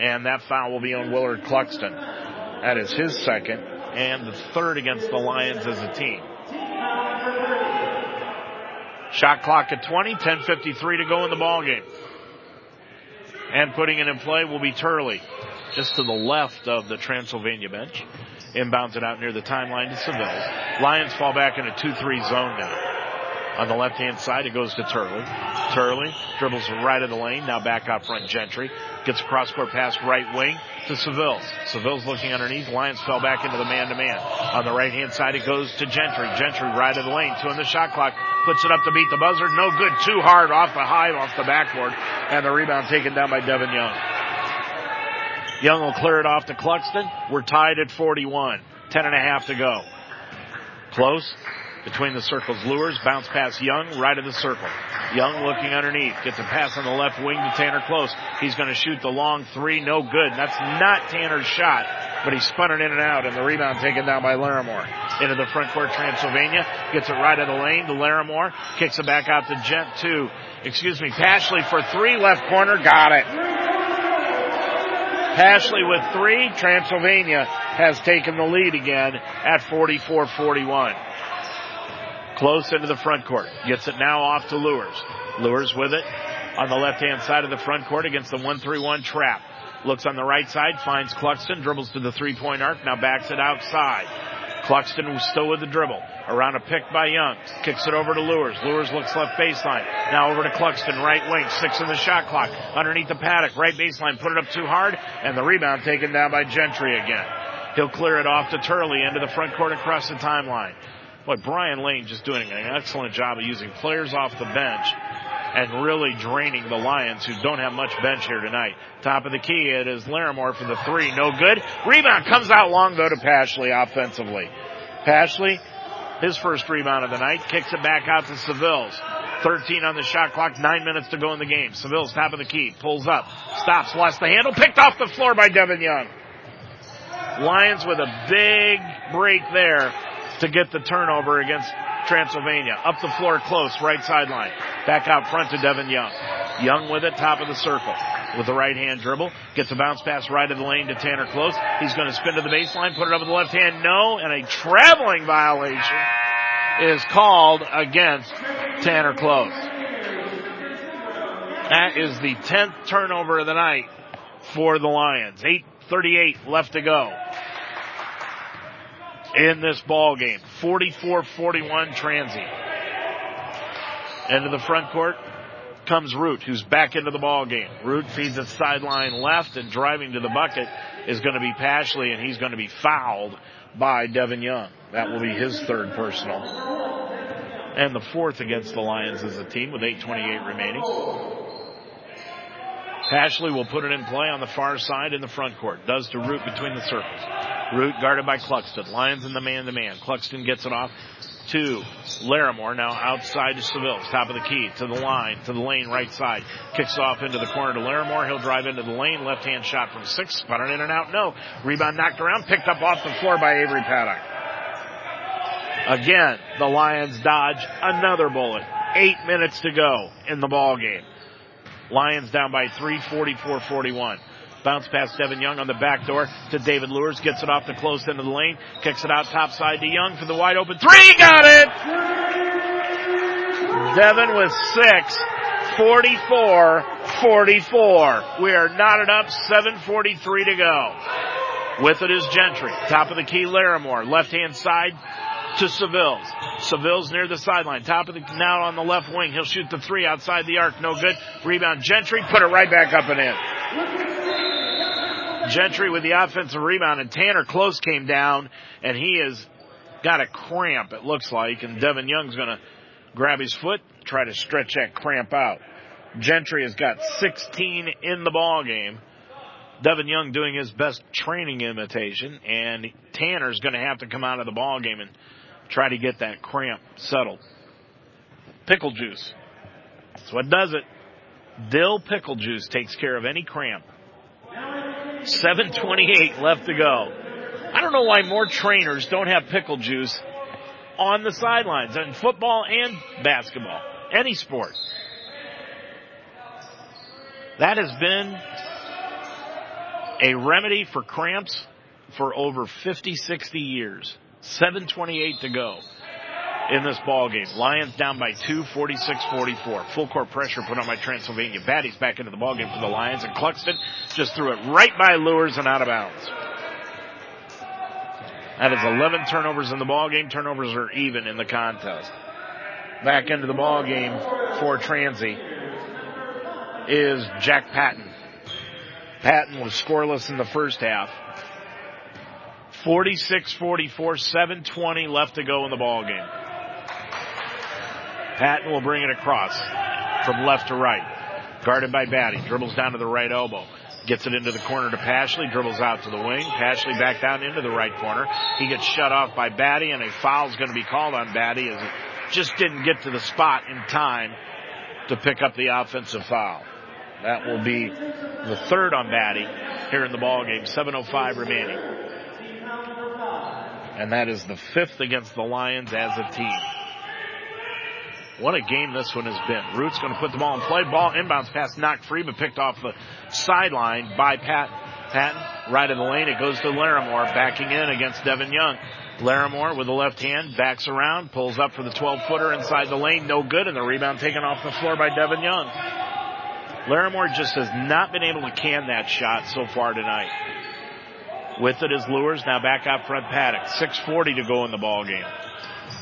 And that foul will be on Willard Cluxton. That is his second, and the third against the Lions as a team. Shot clock at 20, 10:53 to go in the ballgame. And putting it in play will be Turley, just to the left of the Transylvania bench. Inbounds it out near the timeline to Sevilles. Lions fall back in a 2-3 zone now. on the left-hand side. It goes to Turley. Turley dribbles right of the lane. Now back out front, Gentry. Gets a cross-court pass right wing to Sevilles. Sevilles looking underneath. Lions fell back into the man-to-man. On the right-hand side, it goes to Gentry. Gentry right of the lane. Two on the shot clock. Puts it up to beat the buzzer. No good. Too hard off the high, off the backboard. And the rebound taken down by Devin Young. Young will clear it off to Cluxton. We're tied at 41. 10.5 to go. Close. Between the circles, Lewers. Bounce pass Young, right of the circle. Young looking underneath. Gets a pass on the left wing to Tanner Close. He's going to shoot the long three. No good. That's not Tanner's shot, but he spun it in and out, and the rebound taken down by Larimore. Into the front court, Transylvania. Gets it right of the lane to Larimore. Kicks it back out to Pashley for three, left corner. Got it. Pashley with three. Transylvania has taken the lead again at 44-41. Close into the front court. Gets it now off to Lewers. Lewers with it on the left-hand side of the front court against the 1-3-1 trap. Looks on the right side, finds Cluxton, dribbles to the three-point arc, now backs it outside. Cluxton was still with the dribble. Around a pick by Young. Kicks it over to Lewers. Lewers looks left baseline. Now over to Cluxton, right wing. 6 in the shot clock. Underneath the Paddock, right baseline. Put it up too hard, and the rebound taken down by Gentry again. He'll clear it off to Turley into the front court across the timeline. Boy, Brian Lane just doing an excellent job of using players off the bench and really draining the Lions, who don't have much bench here tonight. Top of the key, it is Larimore for the three. No good. Rebound comes out long, though, to Pashley offensively. Pashley, his first rebound of the night, kicks it back out to Sevilles. 13 on the shot clock, 9 minutes to go in the game. Sevilles, top of the key, pulls up, stops, lost the handle, picked off the floor by Devin Young. Lions with a big break there to get the turnover against Transylvania. Up the floor, Close, right sideline. Back out front to Devin Young. Young with it, top of the circle. With the right-hand dribble, gets a bounce pass right of the lane to Tanner Close. He's going to spin to the baseline, put it up with the left hand, no, and a traveling violation is called against Tanner Close. That is the 10th turnover of the night for the Lions. 8:38 left to go in this ball game. 44-41 Transy. Into the front court comes Root, who's back into the ball game. Root feeds it sideline left, and driving to the bucket is going to be Pashley, and he's going to be fouled by Devin Young. That will be his third personal, and the fourth against the Lions as a team with 8:28 remaining. Pashley will put it in play on the far side in the front court. Does to Root between the circles. Root guarded by Cluxton. Lions in the man-to-man. Cluxton gets it off to Larimore. Now outside to Sevilles. Top of the key to the line, to the lane, right side. Kicks off into the corner to Larimore. He'll drive into the lane. Left-hand shot from 6. Spun it in and out. No. Rebound knocked around. Picked up off the floor by Avery Paddock. Again, the Lions dodge another bullet. 8 minutes to go in the ball game. Lions down by 3, 44-41. Bounce pass Devin Young on the back door to David Lewers. Gets it off the Close end of the lane. Kicks it out top side to Young for the wide open three. Got it! Devin with 6, 44-44. We are knotted up, 7:43 to go. With it is Gentry. Top of the key, Larimore. Left-hand side to Sevilles. Sevilles near the sideline. Top of the, now on the left wing. He'll shoot the three outside the arc. No good. Rebound Gentry. Put it right back up and in. Gentry with the offensive rebound, and Tanner Close came down, and he has got a cramp, it looks like, and Devin Young's going to grab his foot, try to stretch that cramp out. Gentry has got 16 in the ball game. Devin Young doing his best training imitation, and Tanner's going to have to come out of the ball game and try to get that cramp settled. Pickle juice. That's what does it. Dill pickle juice takes care of any cramp. 7:28 left to go. I don't know why more trainers don't have pickle juice on the sidelines in football and basketball, any sport. That has been a remedy for cramps for over 50, 60 years. 7:28 to go in this ball game. Lions down by 2, 46-44. Full court pressure put on by Transylvania. Batty's back into the ball game for the Lions, and Cluxton just threw it right by Lewers and out of bounds. That is 11 turnovers in the ball game. Turnovers are even in the contest. back into the ball game for Transy is Jack Patton. Patton was scoreless in the first half. 46-44, 7:20 left to go in the ball game. Patton will bring it across from left to right. Guarded by Batty. Dribbles down to the right elbow. Gets it into the corner to Pashley. Dribbles out to the wing. Pashley back down into the right corner. He gets shut off by Batty, and a foul's going to be called on Batty as he just didn't get to the spot in time to pick up the offensive foul. That will be the third on Batty here in the ballgame. 7:05 remaining. And that is the fifth against the Lions as a team. What a game this one has been. Root's going to put the ball in play. Ball inbounds pass knocked free, but picked off the sideline by Patton. Patton right in the lane. It goes to Larimore, backing in against Devin Young. Larimore with the left hand, backs around, pulls up for the 12-footer inside the lane. No good, and the rebound taken off the floor by Devin Young. Larimore just has not been able to can that shot so far tonight. With it is Lewers, now back out front Paddock. 6:40 to go in the ballgame.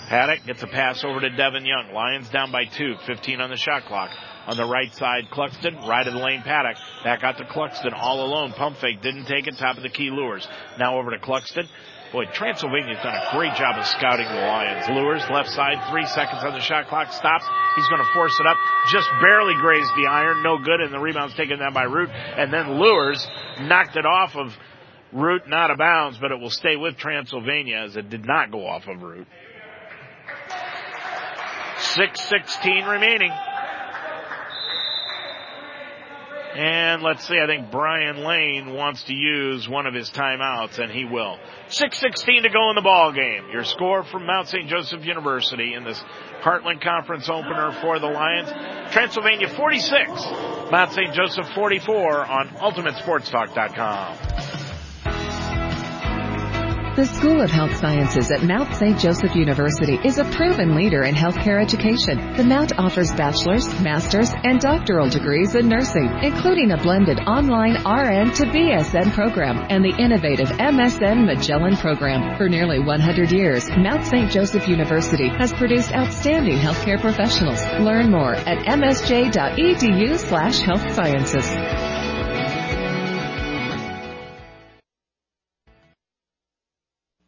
Paddock gets a pass over to Devin Young. Lions down by 2. 15 on the shot clock. On the right side, Cluxton. Right of the lane, Paddock. Back out to Cluxton. All alone. Pump fake. Didn't take it. Top of the key, Lewers. Now over to Cluxton. Boy, Transylvania's done a great job of scouting the Lions. Lewers, left side. 3 seconds on the shot clock. Stops. He's going to force it up. Just barely grazed the iron. No good. And the rebound's taken down by Root. And then Lewers knocked it off of Root. Not a bounds, but it will stay with Transylvania as it did not go off of Root. 6:16 remaining. And let's see, I think Brian Lane wants to use one of his timeouts, and he will. 6:16 to go in the ball game. Your score from Mount St. Joseph University in this Heartland Conference opener for the Lions. Transylvania 46, Mount St. Joseph 44 on UltimateSportsTalk.com. The School of Health Sciences at Mount St. Joseph University is a proven leader in healthcare education. The Mount offers bachelor's, master's, and doctoral degrees in nursing, including a blended online RN to BSN program and the innovative MSN Magellan program. For nearly 100 years, Mount St. Joseph University has produced outstanding healthcare professionals. Learn more at msj.edu/health sciences.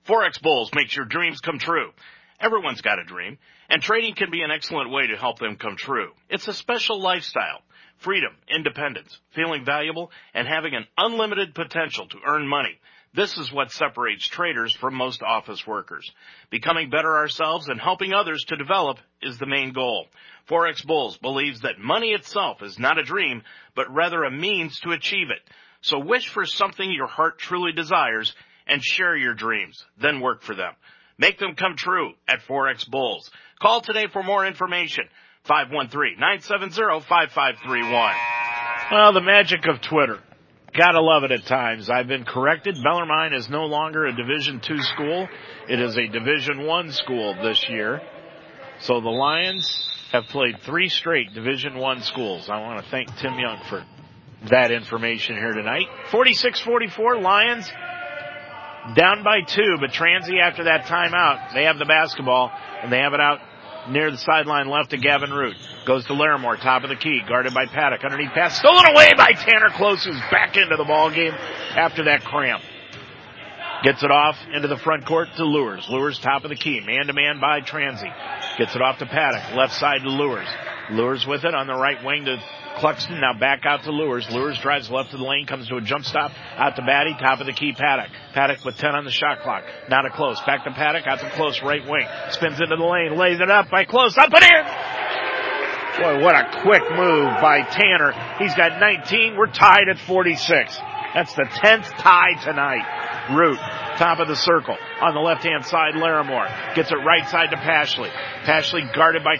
Forex Bulls makes your dreams come true. Everyone's got a dream, and trading can be an excellent way to help them come true. It's a special lifestyle, freedom, independence, feeling valuable, and having an unlimited potential to earn money. This is what separates traders from most office workers. Becoming better ourselves and helping others to develop is the main goal. Forex Bulls believes that money itself is not a dream, but rather a means to achieve it. So wish for something your heart truly desires and share your dreams, then work for them. Make them come true at Forex Bulls. Call today for more information, 513-970-5531. Well, the magic of Twitter. Gotta love it at times. I've been corrected. Bellarmine is no longer a Division II school. It is a Division I school this year. So the Lions have played 3 straight Division I schools. I want to thank Tim Young for that information here tonight. 46-44, Lions down by 2, but Transy after that timeout, they have the basketball, and they have it out near the sideline left to Gavin Root. Goes to Larimore, top of the key, guarded by Paddock. Underneath pass, stolen away by Tanner Close, who's back into the ballgame after that cramp. Gets it off into the front court to Lewers. Lewers, top of the key, man-to-man by Transy. Gets it off to Paddock, left side to Lewers. Lewers with it on the right wing to Cluxton, now back out to Lewers. Lewers drives left of the lane, comes to a jump stop, out to Batty, top of the key, Paddock. Paddock with 10 on the shot clock, now to Close, back to Paddock, out to Close, right wing, spins into the lane, lays it up by Close, up and in! Boy, what a quick move by Tanner. He's got 19, we're tied at 46. That's the 10th tie tonight. Root, top of the circle, on the left-hand side, Larimore, gets it right side to Pashley. Pashley guarded by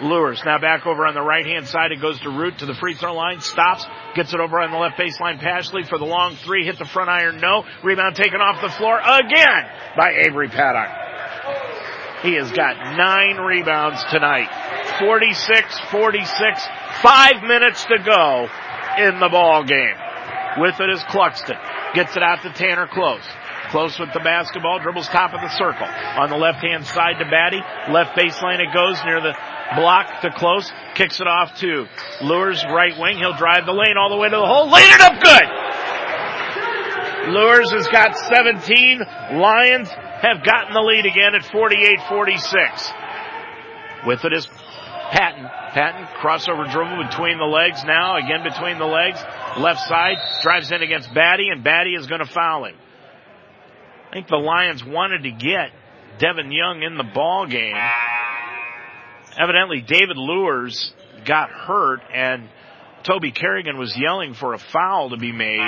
Lewers, now back over on the right-hand side. It goes to Root to the free throw line. Stops. Gets it over on the left baseline. Pashley for the long three. Hit the front iron. No. Rebound taken off the floor again by Avery Paddock. He has got 9 rebounds tonight. 46-46. 5 minutes to go in the ball game. With it is Cluxton. Gets it out to Tanner Close. Close with the basketball, dribbles top of the circle. On the left-hand side to Batty. Left baseline it goes near the block to Close. Kicks it off to Lewers, right wing. He'll drive the lane all the way to the hole. Laid it up good! Lewers has got 17. Lions have gotten the lead again at 48-46. With it is Patton. Patton, crossover dribble between the legs now. Again between the legs. Left side, drives in against Batty, and Batty is going to foul him. I think the Lions wanted to get Devin Young in the ball game. Evidently, David Lewers got hurt, and Toby Kerrigan was yelling for a foul to be made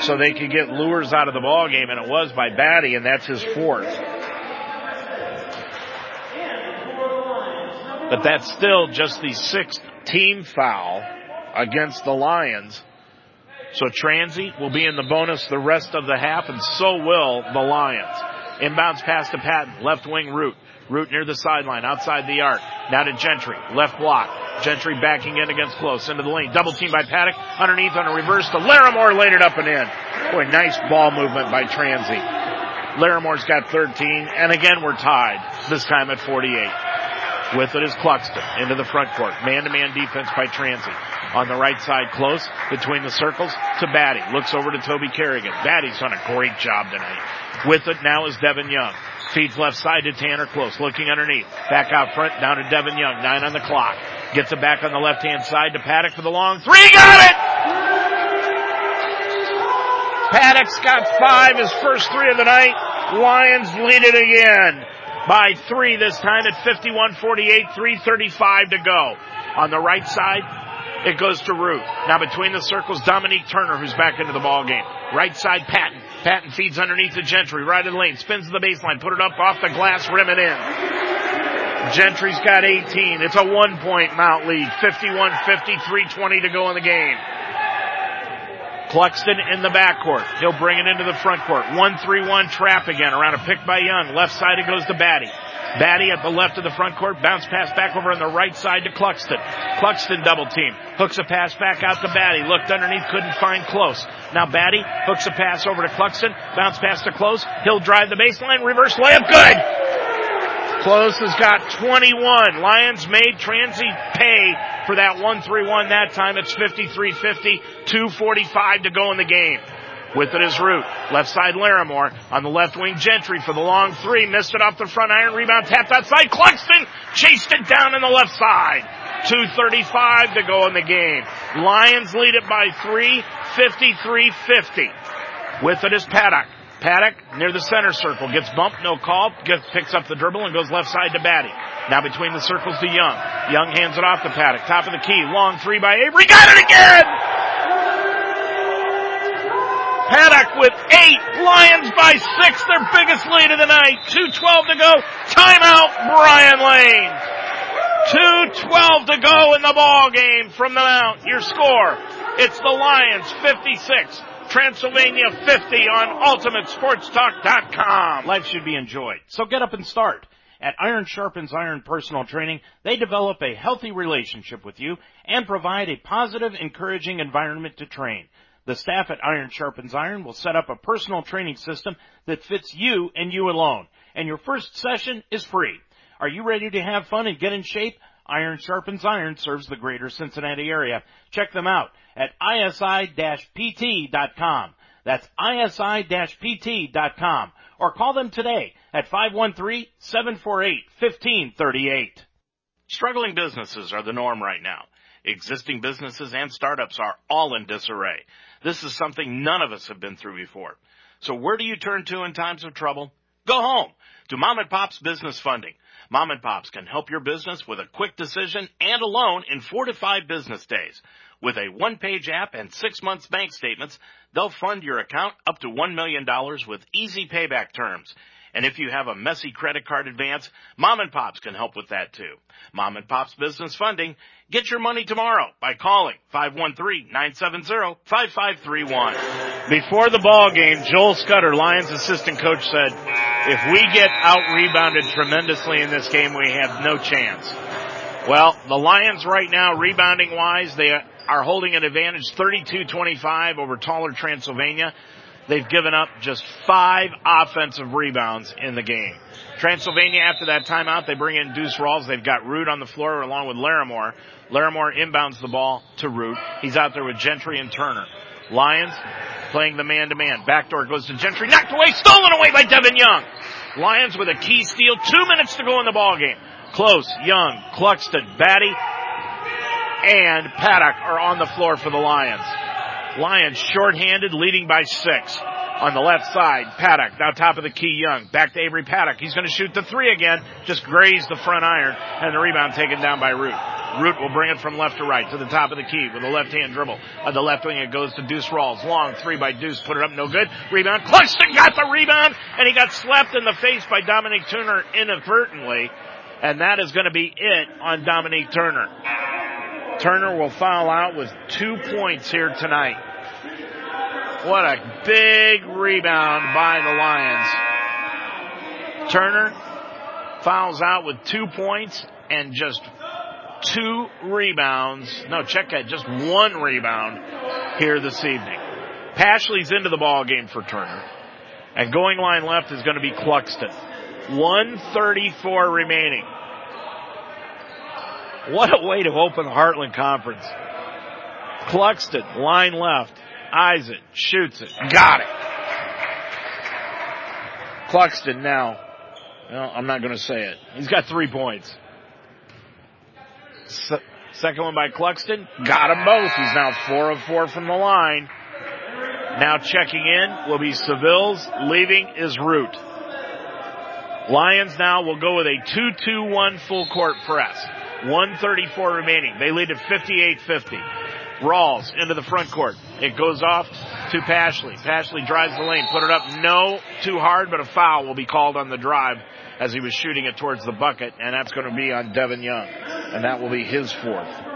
so they could get Lewers out of the ball game, and it was by Batty, and that's his fourth. But that's still just the sixth team foul against the Lions. So Transy will be in the bonus the rest of the half, and so will the Lions. Inbounds pass to Patton, left wing Root. Root near the sideline, outside the arc. Now to Gentry, left block. Gentry backing in against Close, into the lane. Double team by Paddock, underneath on a reverse to Larimore, laid it up and in. Boy, nice ball movement by Transy. Larimore's got 13, and again we're tied, this time at 48. With it is Cluxton, into the front court. Man-to-man defense by Transy. On the right side, Close, between the circles, to Batty. Looks over to Toby Kerrigan. Batty's done a great job tonight. With it now is Devin Young. Feeds left side to Tanner Close, looking underneath. Back out front, down to Devin Young. 9 on the clock. Gets it back on the left-hand side to Paddock for the long three. Got it! Paddock's got 5, his first 3 of the night. Lions lead it again by 3 this time at 51-48, 3:35 to go. On the right side, it goes to Root. Now between the circles, Dominique Turner, who's back into the ball game. Right side, Patton. Patton feeds underneath to Gentry. Right of the lane. Spins to the baseline. Put it up off the glass. Rim it in. Gentry's got 18. It's a one-point Mount lead. 51-50, 3:20 to go in the game. Cluxton in the backcourt. He'll bring it into the front court. 1-3-1 trap again. Around a pick by Young. Left side, it goes to Batty. Batty at the left of the front court. Bounce pass back over on the right side to Cluxton. Cluxton double team. Hooks a pass back out to Batty. Looked underneath, couldn't find Close. Now Batty hooks a pass over to Cluxton. Bounce pass to Close. He'll drive the baseline. Reverse layup. Good! Close has got 21. Lions made Transy pay for that 1-3-1 that time. It's 53-50, 2:45 to go in the game. With it is Root. Left side, Larimore. On the left wing, Gentry for the long three. Missed it off the front iron. Rebound tapped outside. Cluxton chased it down in the left side. 2:35 to go in the game. Lions lead it by 3, 53-50. With it is Paddock. Paddock near the center circle. Gets bumped, no call. Picks up the dribble and goes left side to Batty. Now between the circles to Young. Young hands it off to Paddock. Top of the key. Long three by Avery. Got it again! Paddock with 8, Lions by 6, their biggest lead of the night. 2:12 to go, timeout, Brian Lane. 2:12 to go in the ball game from the Mount. Your score, it's the Lions 56, Transylvania 50 on UltimateSportsTalk.com. Life should be enjoyed, so get up and start. At Iron Sharpens Iron Personal Training, they develop a healthy relationship with you and provide a positive, encouraging environment to train. The staff at Iron Sharpens Iron will set up a personal training system that fits you and you alone. And your first session is free. Are you ready to have fun and get in shape? Iron Sharpens Iron serves the greater Cincinnati area. Check them out at isi-pt.com. That's isi-pt.com. Or call them today at 513-748-1538. Struggling businesses are the norm right now. Existing businesses and startups are all in disarray. This is something none of us have been through before. So where do you turn to in times of trouble? Go home to Mom and Pop's Business Funding. Mom and Pop's can help your business with a quick decision and a loan in 4 to 5 business days. With a one-page app and 6 months bank statements, they'll fund your account up to $1 million with easy payback terms. And if you have a messy credit card advance, Mom and Pops can help with that too. Mom and Pops Business Funding. Get your money tomorrow by calling 513-970-5531. Before the ball game, Joel Scudder, Lions assistant coach, said, if we get out-rebounded tremendously in this game, we have no chance. Well, the Lions right now, rebounding-wise, they are holding an advantage 32-25 over taller Transylvania. They've given up just 5 offensive rebounds in the game. Transylvania, after that timeout, they bring in Deuce Rawls. They've got Root on the floor along with Larimore. Larimore inbounds the ball to Root. He's out there with Gentry and Turner. Lions playing the man-to-man. Backdoor goes to Gentry. Knocked away, stolen away by Devin Young. Lions with a key steal. 2 minutes to go in the ballgame. Close, Young, Cluxton, Batty, and Paddock are on the floor for the Lions. Lions shorthanded, leading by 6. On the left side, Paddock, now top of the key, Young. Back to Avery Paddock. He's going to shoot the 3 again. Just grazed the front iron, and the rebound taken down by Root. Root will bring it from left to right to the top of the key with a left-hand dribble. On the left wing, it goes to Deuce Rawls. Long 3 by Deuce. Put it up, no good. Rebound. Cluxton got the rebound, and he got slapped in the face by Dominique Turner inadvertently, and that is going to be it on Dominique Turner. Turner will foul out with 2 points here tonight. What a big rebound by the Lions. Turner fouls out with 2 points and just 2 rebounds. No, check that, just 1 rebound here this evening. Pashley's into the ball game for Turner. And going line left is going to be Cluxton. 1:34 remaining. What a way to open the Heartland Conference. Cluxton, line left. Eyes it, shoots it, got it. Cluxton now, well, I'm not going to say it. He's got 3 points. Second one by Cluxton, got them both. He's now 4 of 4 from the line. Now checking in will be Sevilles, leaving is Root. Lions now will go with a 2-2-1 full court press. 1:34 remaining. They lead at 58-50. Rawls into the front court. It goes off to Pashley. Pashley drives the lane, put it up, no, too hard, but a foul will be called on the drive as he was shooting it towards the bucket, and that's going to be on Devin Young, and that will be his 4th.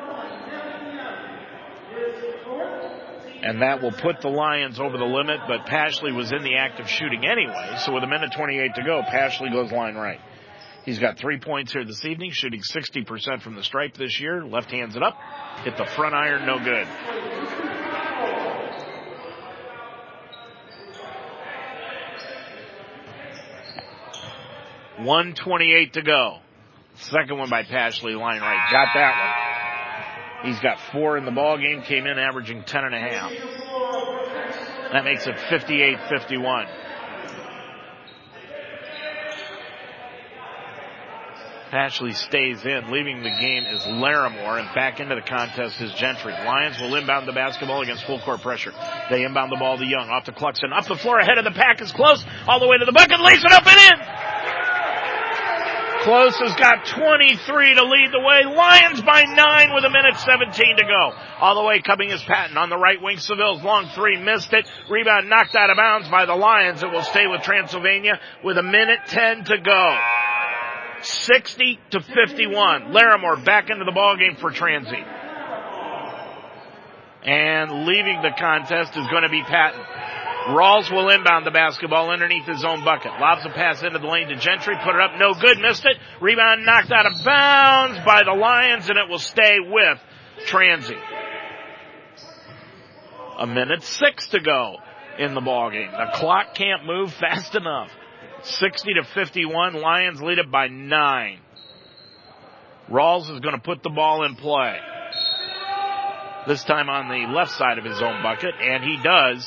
And that will put the Lions over the limit, but Pashley was in the act of shooting anyway, so with a minute 28 to go, Pashley goes line right. He's got 3 points here this evening, shooting 60% from the stripe this year. Left hands it up. Hit the front iron, no good. .128 to go. Second one by Pashley, line right. Got that one. He's got 4 in the ballgame, came in averaging 10.5. That makes it 58-51. Pashley stays in. Leaving the game is Larimore, and back into the contest is Gentry. Lions will inbound the basketball against full court pressure. They inbound the ball to Young. Off to Cluxton. Up the floor. Ahead of the pack is Close. All the way to the bucket. Lays it up and in. Close has got 23 to lead the way. Lions by 9 with a minute 17 to go. All the way coming is Patton. On the right wing, Sevilles. Long 3. Missed it. Rebound knocked out of bounds by the Lions. It will stay with Transylvania with a minute 10 to go. 60-51. Larimore back into the ballgame for Transy. And leaving the contest is going to be Patton. Rawls will inbound the basketball underneath his own bucket. Lobs a pass into the lane to Gentry. Put it up. No good. Missed it. Rebound knocked out of bounds by the Lions, and it will stay with Transy. A minute 6 to go in the ballgame. The clock can't move fast enough. 60-51, Lions lead it by 9. Rawls is going to put the ball in play. This time on the left side of his own bucket, and he does.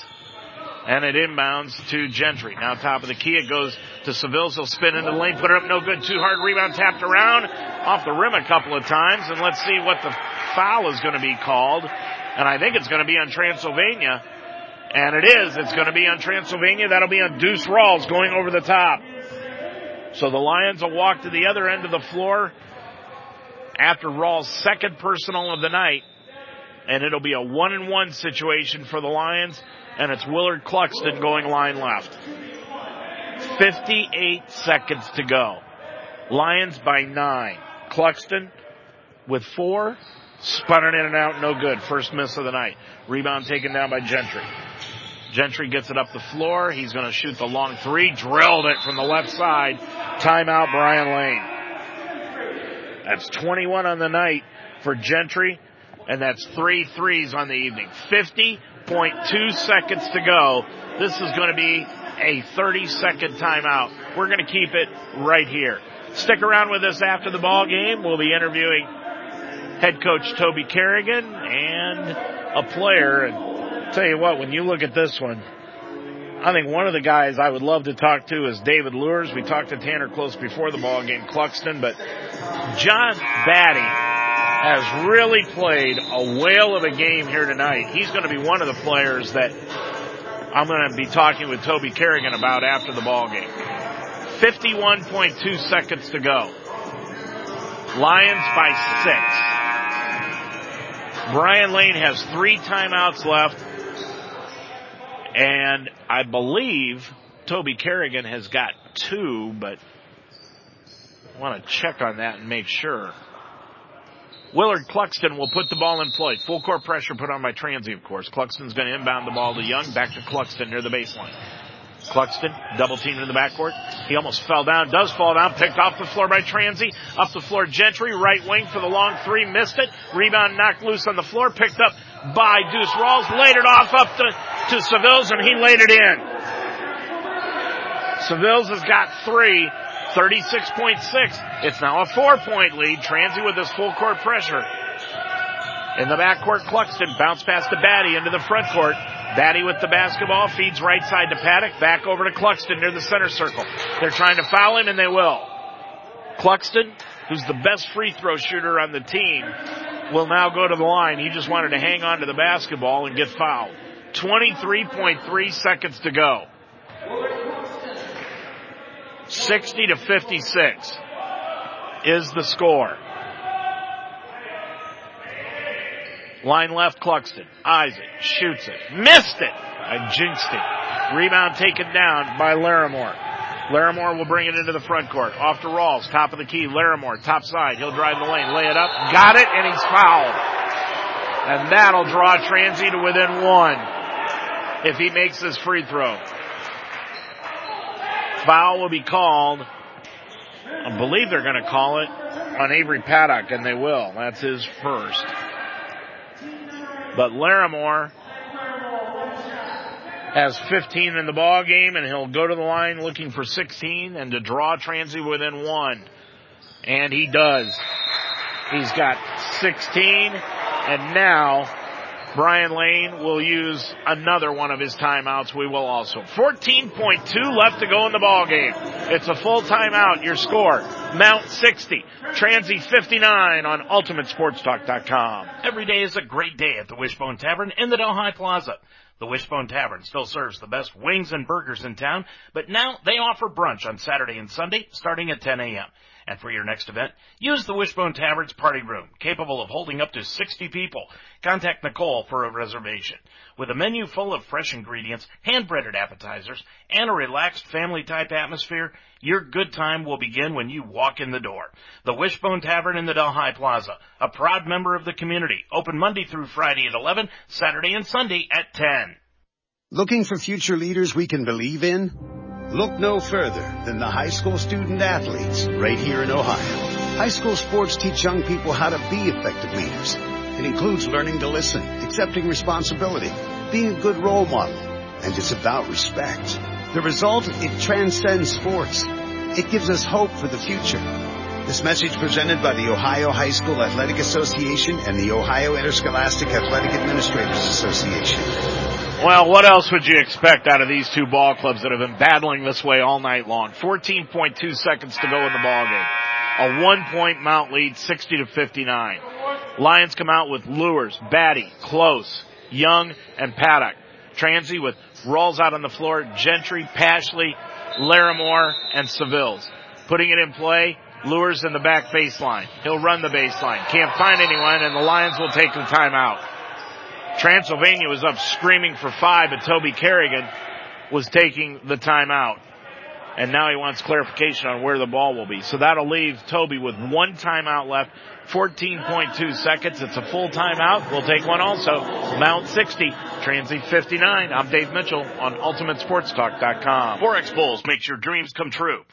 And it inbounds to Gentry. Now top of the key, it goes to Sevilles. He'll spin into the lane, put it up, no good, too hard. Rebound tapped around, off the rim a couple of times. And let's see what the foul is going to be called. And I think it's going to be on Transylvania. And it is. It's going to be on Transylvania. That'll be on Deuce Rawls going over the top. So the Lions will walk to the other end of the floor after Rawls' second personal of the night. And it'll be a 1-and-1 situation for the Lions. And it's Willard Cluxton going line left. 58 seconds to go. Lions by 9. Cluxton with 4. Spun it in and out. No good. First miss of the night. Rebound taken down by Gentry. Gentry gets it up the floor. He's going to shoot the long 3. Drilled it from the left side. Timeout, Brian Lane. That's 21 on the night for Gentry, and that's 3 threes on the evening. 50 0.2 seconds to go. This is going to be a 30-second timeout. We're going to keep it right here. Stick around with us after the ball game. We'll be interviewing head coach Toby Kerrigan and a player. And I'll tell you what, when you look at this one, I think one of the guys I would love to talk to is David Lewers. We talked to Tanner Close before the ball game, Cluxton, but Josh Batty has really played a whale of a game here tonight. He's going to be one of the players that I'm going to be talking with Toby Kerrigan about after the ball game. 51.2 seconds to go. Lions by 6. Brian Lane has 3 timeouts left. And I believe Toby Kerrigan has got 2, but I want to check on that and make sure. Willard Cluxton will put the ball in play. Full court pressure put on by Transy, of course. Cluxton's going to inbound the ball to Young. Back to Cluxton near the baseline. Cluxton, double team in the backcourt. He almost fell down. Does fall down. Picked off the floor by Transy. Up the floor, Gentry. Right wing for the long three. Missed it. Rebound knocked loose on the floor. Picked up by Deuce Rawls. Laid it off up to Sevilles, and he laid it in. Sevilles has got 3. 36.6. It's now a 4-point lead. Transy with his full court pressure. In the backcourt, Cluxton bounce pass to Batty into the front court. Batty with the basketball feeds right side to Paddock. Back over to Cluxton near the center circle. They're trying to foul him, and they will. Cluxton, who's the best free throw shooter on the team, will now go to the line. He just wanted to hang on to the basketball and get fouled. 23.3 seconds to go. 60-56 is the score. Line left, Cluxton. Isaac shoots it. Missed it! I jinxed it. Rebound taken down by Larimore. Larimore will bring it into the front court. Off to Rawls, top of the key. Larimore, top side. He'll drive the lane, lay it up. Got it, and he's fouled. And that'll draw Transy to within 1 if he makes this free throw. Foul will be called. I believe they're going to call it on Avery Paddock, and they will. That's his first. But Larimore has 15 in the ball game, and he'll go to the line looking for 16 and to draw Transy within 1. And he does. He's got 16, and now Brian Lane will use another one of his timeouts. We will also. 14.2 left to go in the ballgame. It's a full timeout. Your score, Mount 60, Transy 59 on UltimateSportsTalk.com. Every day is a great day at the Wishbone Tavern in the Delhi Plaza. The Wishbone Tavern still serves the best wings and burgers in town, but now they offer brunch on Saturday and Sunday starting at 10 a.m. And for your next event, use the Wishbone Tavern's party room, capable of holding up to 60 people. Contact Nicole for a reservation. With a menu full of fresh ingredients, hand-breaded appetizers, and a relaxed family-type atmosphere, your good time will begin when you walk in the door. The Wishbone Tavern in the Delhi Plaza, a proud member of the community, open Monday through Friday at 11, Saturday and Sunday at 10. Looking for future leaders we can believe in? Look no further than the high school student athletes right here in Ohio. High school sports teach young people how to be effective leaders. It includes learning to listen, accepting responsibility, being a good role model, and it's about respect. The result, it transcends sports. It gives us hope for the future. This message presented by the Ohio High School Athletic Association and the Ohio Interscholastic Athletic Administrators Association. Well, what else would you expect out of these two ball clubs that have been battling this way all night long? 14.2 seconds to go in the ball game. A 1-point Mount lead, 60-59. Lions come out with Lewers, Batty, Close, Young, and Paddock. Transy with Rawls out on the floor, Gentry, Pashley, Larimore, and Sevilles. Putting it in play, Lewers in the back baseline. He'll run the baseline. Can't find anyone, and the Lions will take the timeout. Transylvania was up screaming for 5, but Toby Kerrigan was taking the timeout. And now he wants clarification on where the ball will be. So that'll leave Toby with 1 timeout left, 14.2 seconds. It's a full timeout. We'll take one also. Mount 60, Transy 59. I'm Dave Mitchell on UltimateSportsTalk.com. Forex Bulls makes your dreams come true.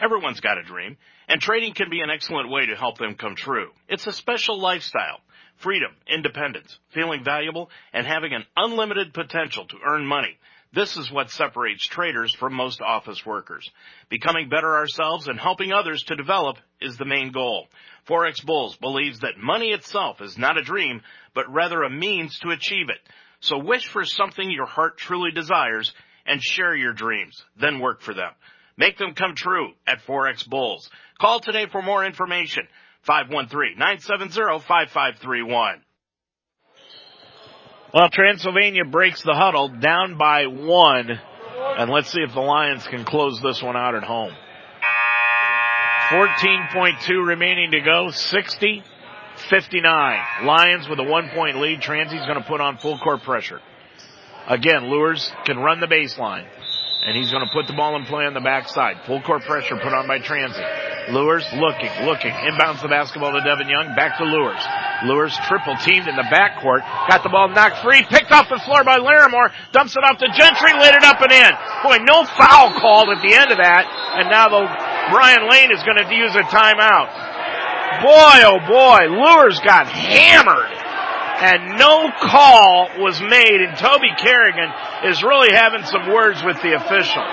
Everyone's got a dream, and trading can be an excellent way to help them come true. It's a special lifestyle. freedom, independence, feeling valuable, and having an unlimited potential to earn money. This is what separates traders from most office workers. Becoming better ourselves and helping others to develop is the main goal. Forex Bulls believes that money itself is not a dream, but rather a means to achieve it. So wish for something your heart truly desires and share your dreams, then work for them. Make them come true at Forex Bulls. Call today for more information. 513-970-5531. Well, Transylvania breaks the huddle, down by one, and let's see if the Lions can close this one out at home. 14.2 remaining to go, 60-59. Lions with a 1-point lead. Transy's going to put on full court pressure. Again, Lewers can run the baseline, and he's going to put the ball in play on the backside. Full court pressure put on by Transy. Lewers looking. Inbounds the basketball to Devin Young. Back to Lewers. Lewers triple teamed in the backcourt. Got the ball knocked free. Picked off the floor by Larimore. Dumps it off to Gentry. Lit it up and in. Boy, no foul called at the end of that. And now Brian Lane is going to use a timeout. Boy, oh boy. Lewers got hammered. And no call was made. And Toby Kerrigan is really having some words with the official.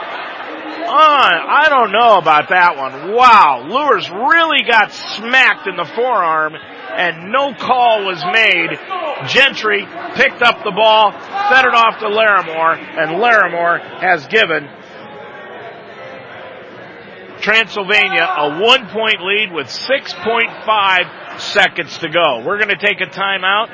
I don't know about that one. Wow, Lewers really got smacked in the forearm, and no call was made. Gentry picked up the ball, fed it off to Larimore, and Larimore has given Transylvania a 1-point lead with 6.5 seconds to go. We're going to take a timeout.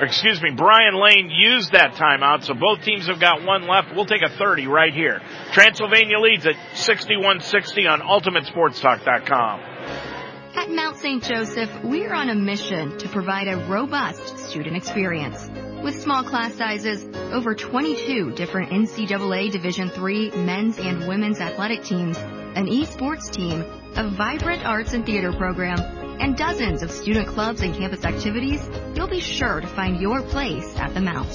Brian Lane used that timeout, so both teams have got one left. We'll take a 30 right here. Transylvania leads at 61-60 on UltimateSportsTalk.com. At Mount St. Joseph, we're on a mission to provide a robust student experience. With small class sizes, over 22 different NCAA Division III men's and women's athletic teams, an esports team, a vibrant arts and theater program, and dozens of student clubs and campus activities, you'll be sure to find your place at the Mount.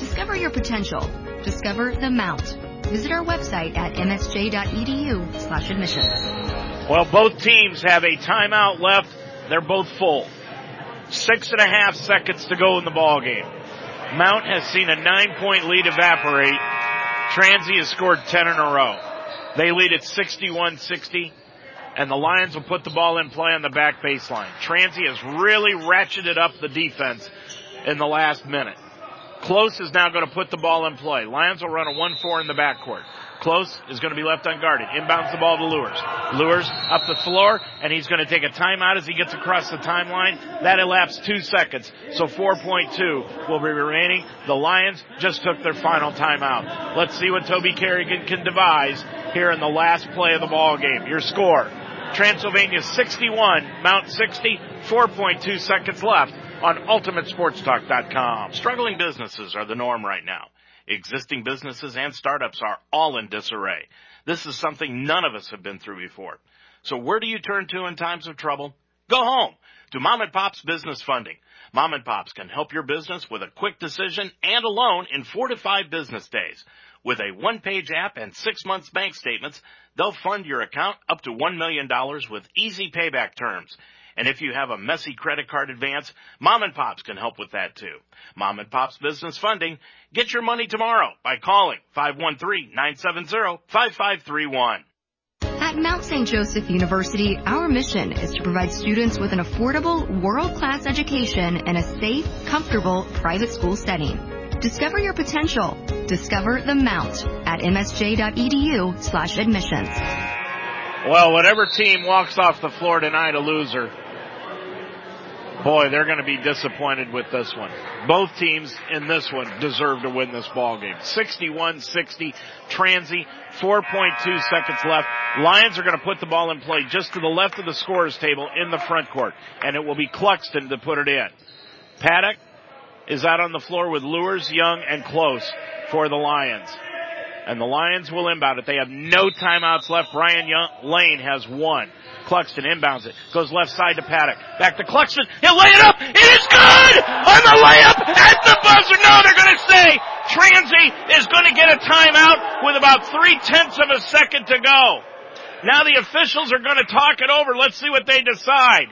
Discover your potential. Discover the Mount. Visit our website at msj.edu/admissions. Well, both teams have a timeout left. They're both full. 6.5 seconds to go in the ballgame. Mount has seen a 9-point lead evaporate. Transy has scored 10 in a row. They lead at 61-60. And the Lions will put the ball in play on the back baseline. Transy has really ratcheted up the defense in the last minute. Close is now going to put the ball in play. Lions will run a 1-4 in the backcourt. Close is going to be left unguarded. Inbounds the ball to Lewers. Lewers up the floor, and he's going to take a timeout as he gets across the timeline. That elapsed 2 seconds, so 4.2 will be remaining. The Lions just took their final timeout. Let's see what Toby Kerrigan can devise here in the last play of the ball game. Your score. Transylvania 61, Mount 60, 4.2 seconds left on UltimateSportsTalk.com. Struggling businesses are the norm right now. Existing businesses and startups are all in disarray. This is something none of us have been through before. So where do you turn to in times of trouble? Go home to Mom and Pop's Business Funding. Mom and Pop's can help your business with a quick decision and a loan in 4 to 5 business days. With a 1-page app and 6 months bank statements, they'll fund your account up to $1 million with easy payback terms. And if you have a messy credit card advance, Mom and Pops can help with that too. Mom and Pops Business Funding. Get your money tomorrow by calling 513-970-5531. At Mount St. Joseph University, our mission is to provide students with an affordable, world-class education in a safe, comfortable private school setting. Discover your potential. Discover the Mount at msj.edu/admissions. Well, whatever team walks off the floor tonight a loser, boy, they're going to be disappointed with this one. Both teams in this one deserve to win this ballgame. 61-60, Transy, 4.2 seconds left. Lions are going to put the ball in play just to the left of the scorer's table in the front court, and it will be Cluxton to put it in. Paddock is out on the floor with Lewers, Young, and Close for the Lions. And the Lions will inbound it. They have no timeouts left. Lane has one. Cluxton inbounds it. Goes left side to Paddock. Back to Cluxton. He'll lay it up. It is good! On the layup at the buzzer. No, they're going to stay. Transy is going to get a timeout with about 0.3 seconds to go. Now the officials are going to talk it over. Let's see what they decide.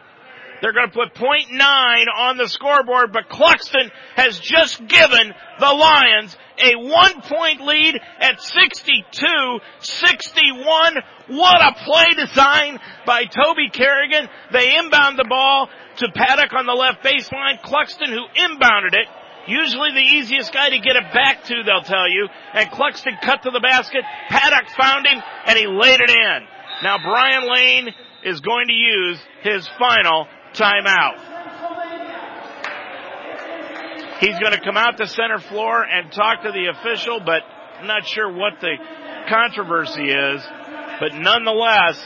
They're going to put .9 on the scoreboard, but Cluxton has just given the Lions a one-point lead at 62-61. What a play design by Toby Kerrigan. They inbound the ball to Paddock on the left baseline. Cluxton, who inbounded it, usually the easiest guy to get it back to, they'll tell you. And Cluxton cut to the basket. Paddock found him, and he laid it in. Now Brian Lane is going to use his final timeout. He's going to come out to center floor and talk to the official, but I'm not sure what the controversy is. But nonetheless,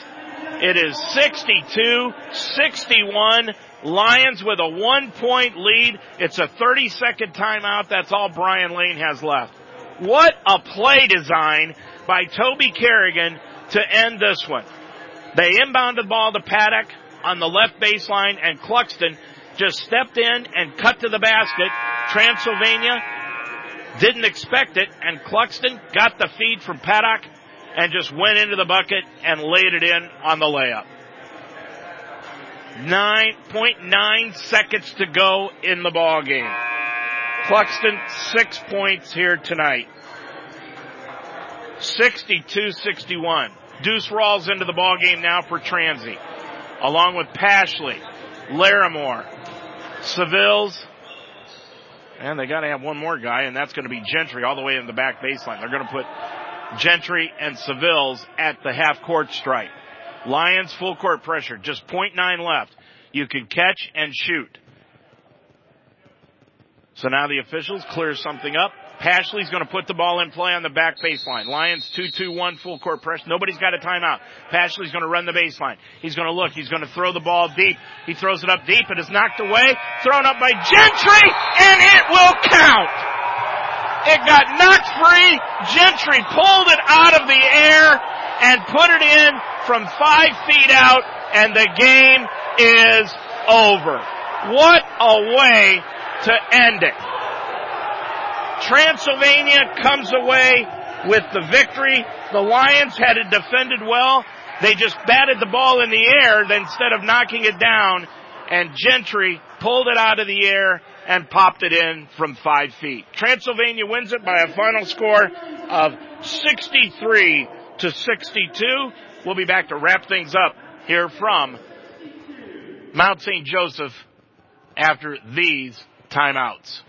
it is 62-61. Lions with a one-point lead. It's a 30-second timeout. That's all Brian Lane has left. What a play design by Toby Kerrigan to end this one. They inbounded the ball to Paddock on the left baseline, and Cluxton just stepped in and cut to the basket. Transylvania didn't expect it, and Cluxton got the feed from Paddock and just went into the bucket and laid it in on the layup. 9.9 seconds to go in the ball game. Cluxton, 6 points here tonight. 62-61. Deuce Rawls into the ball game now for Transy, along with Pashley, Larimore, Sevilles, and they got to have one more guy, and that's going to be Gentry all the way in the back baseline. They're going to put Gentry and Sevilles at the half-court stripe. Lions full-court pressure, just .9 left. You can catch and shoot. So now the officials clear something up. Pashley's going to put the ball in play on the back baseline. Lions 2-2-1 full-court press. Nobody's got a timeout. Pashley's going to run the baseline. He's going to look. He's going to throw the ball deep. He throws it up deep. It is knocked away. Thrown up by Gentry, and it will count. It got knocked free. Gentry pulled it out of the air and put it in from 5 feet out, and the game is over. What a way to end it. Transylvania comes away with the victory. The Lions had it defended well. They just batted the ball in the air instead of knocking it down, and Gentry pulled it out of the air and popped it in from 5 feet. Transylvania wins it by a final score of 63-62. We'll be back to wrap things up here from Mount St. Joseph after these timeouts.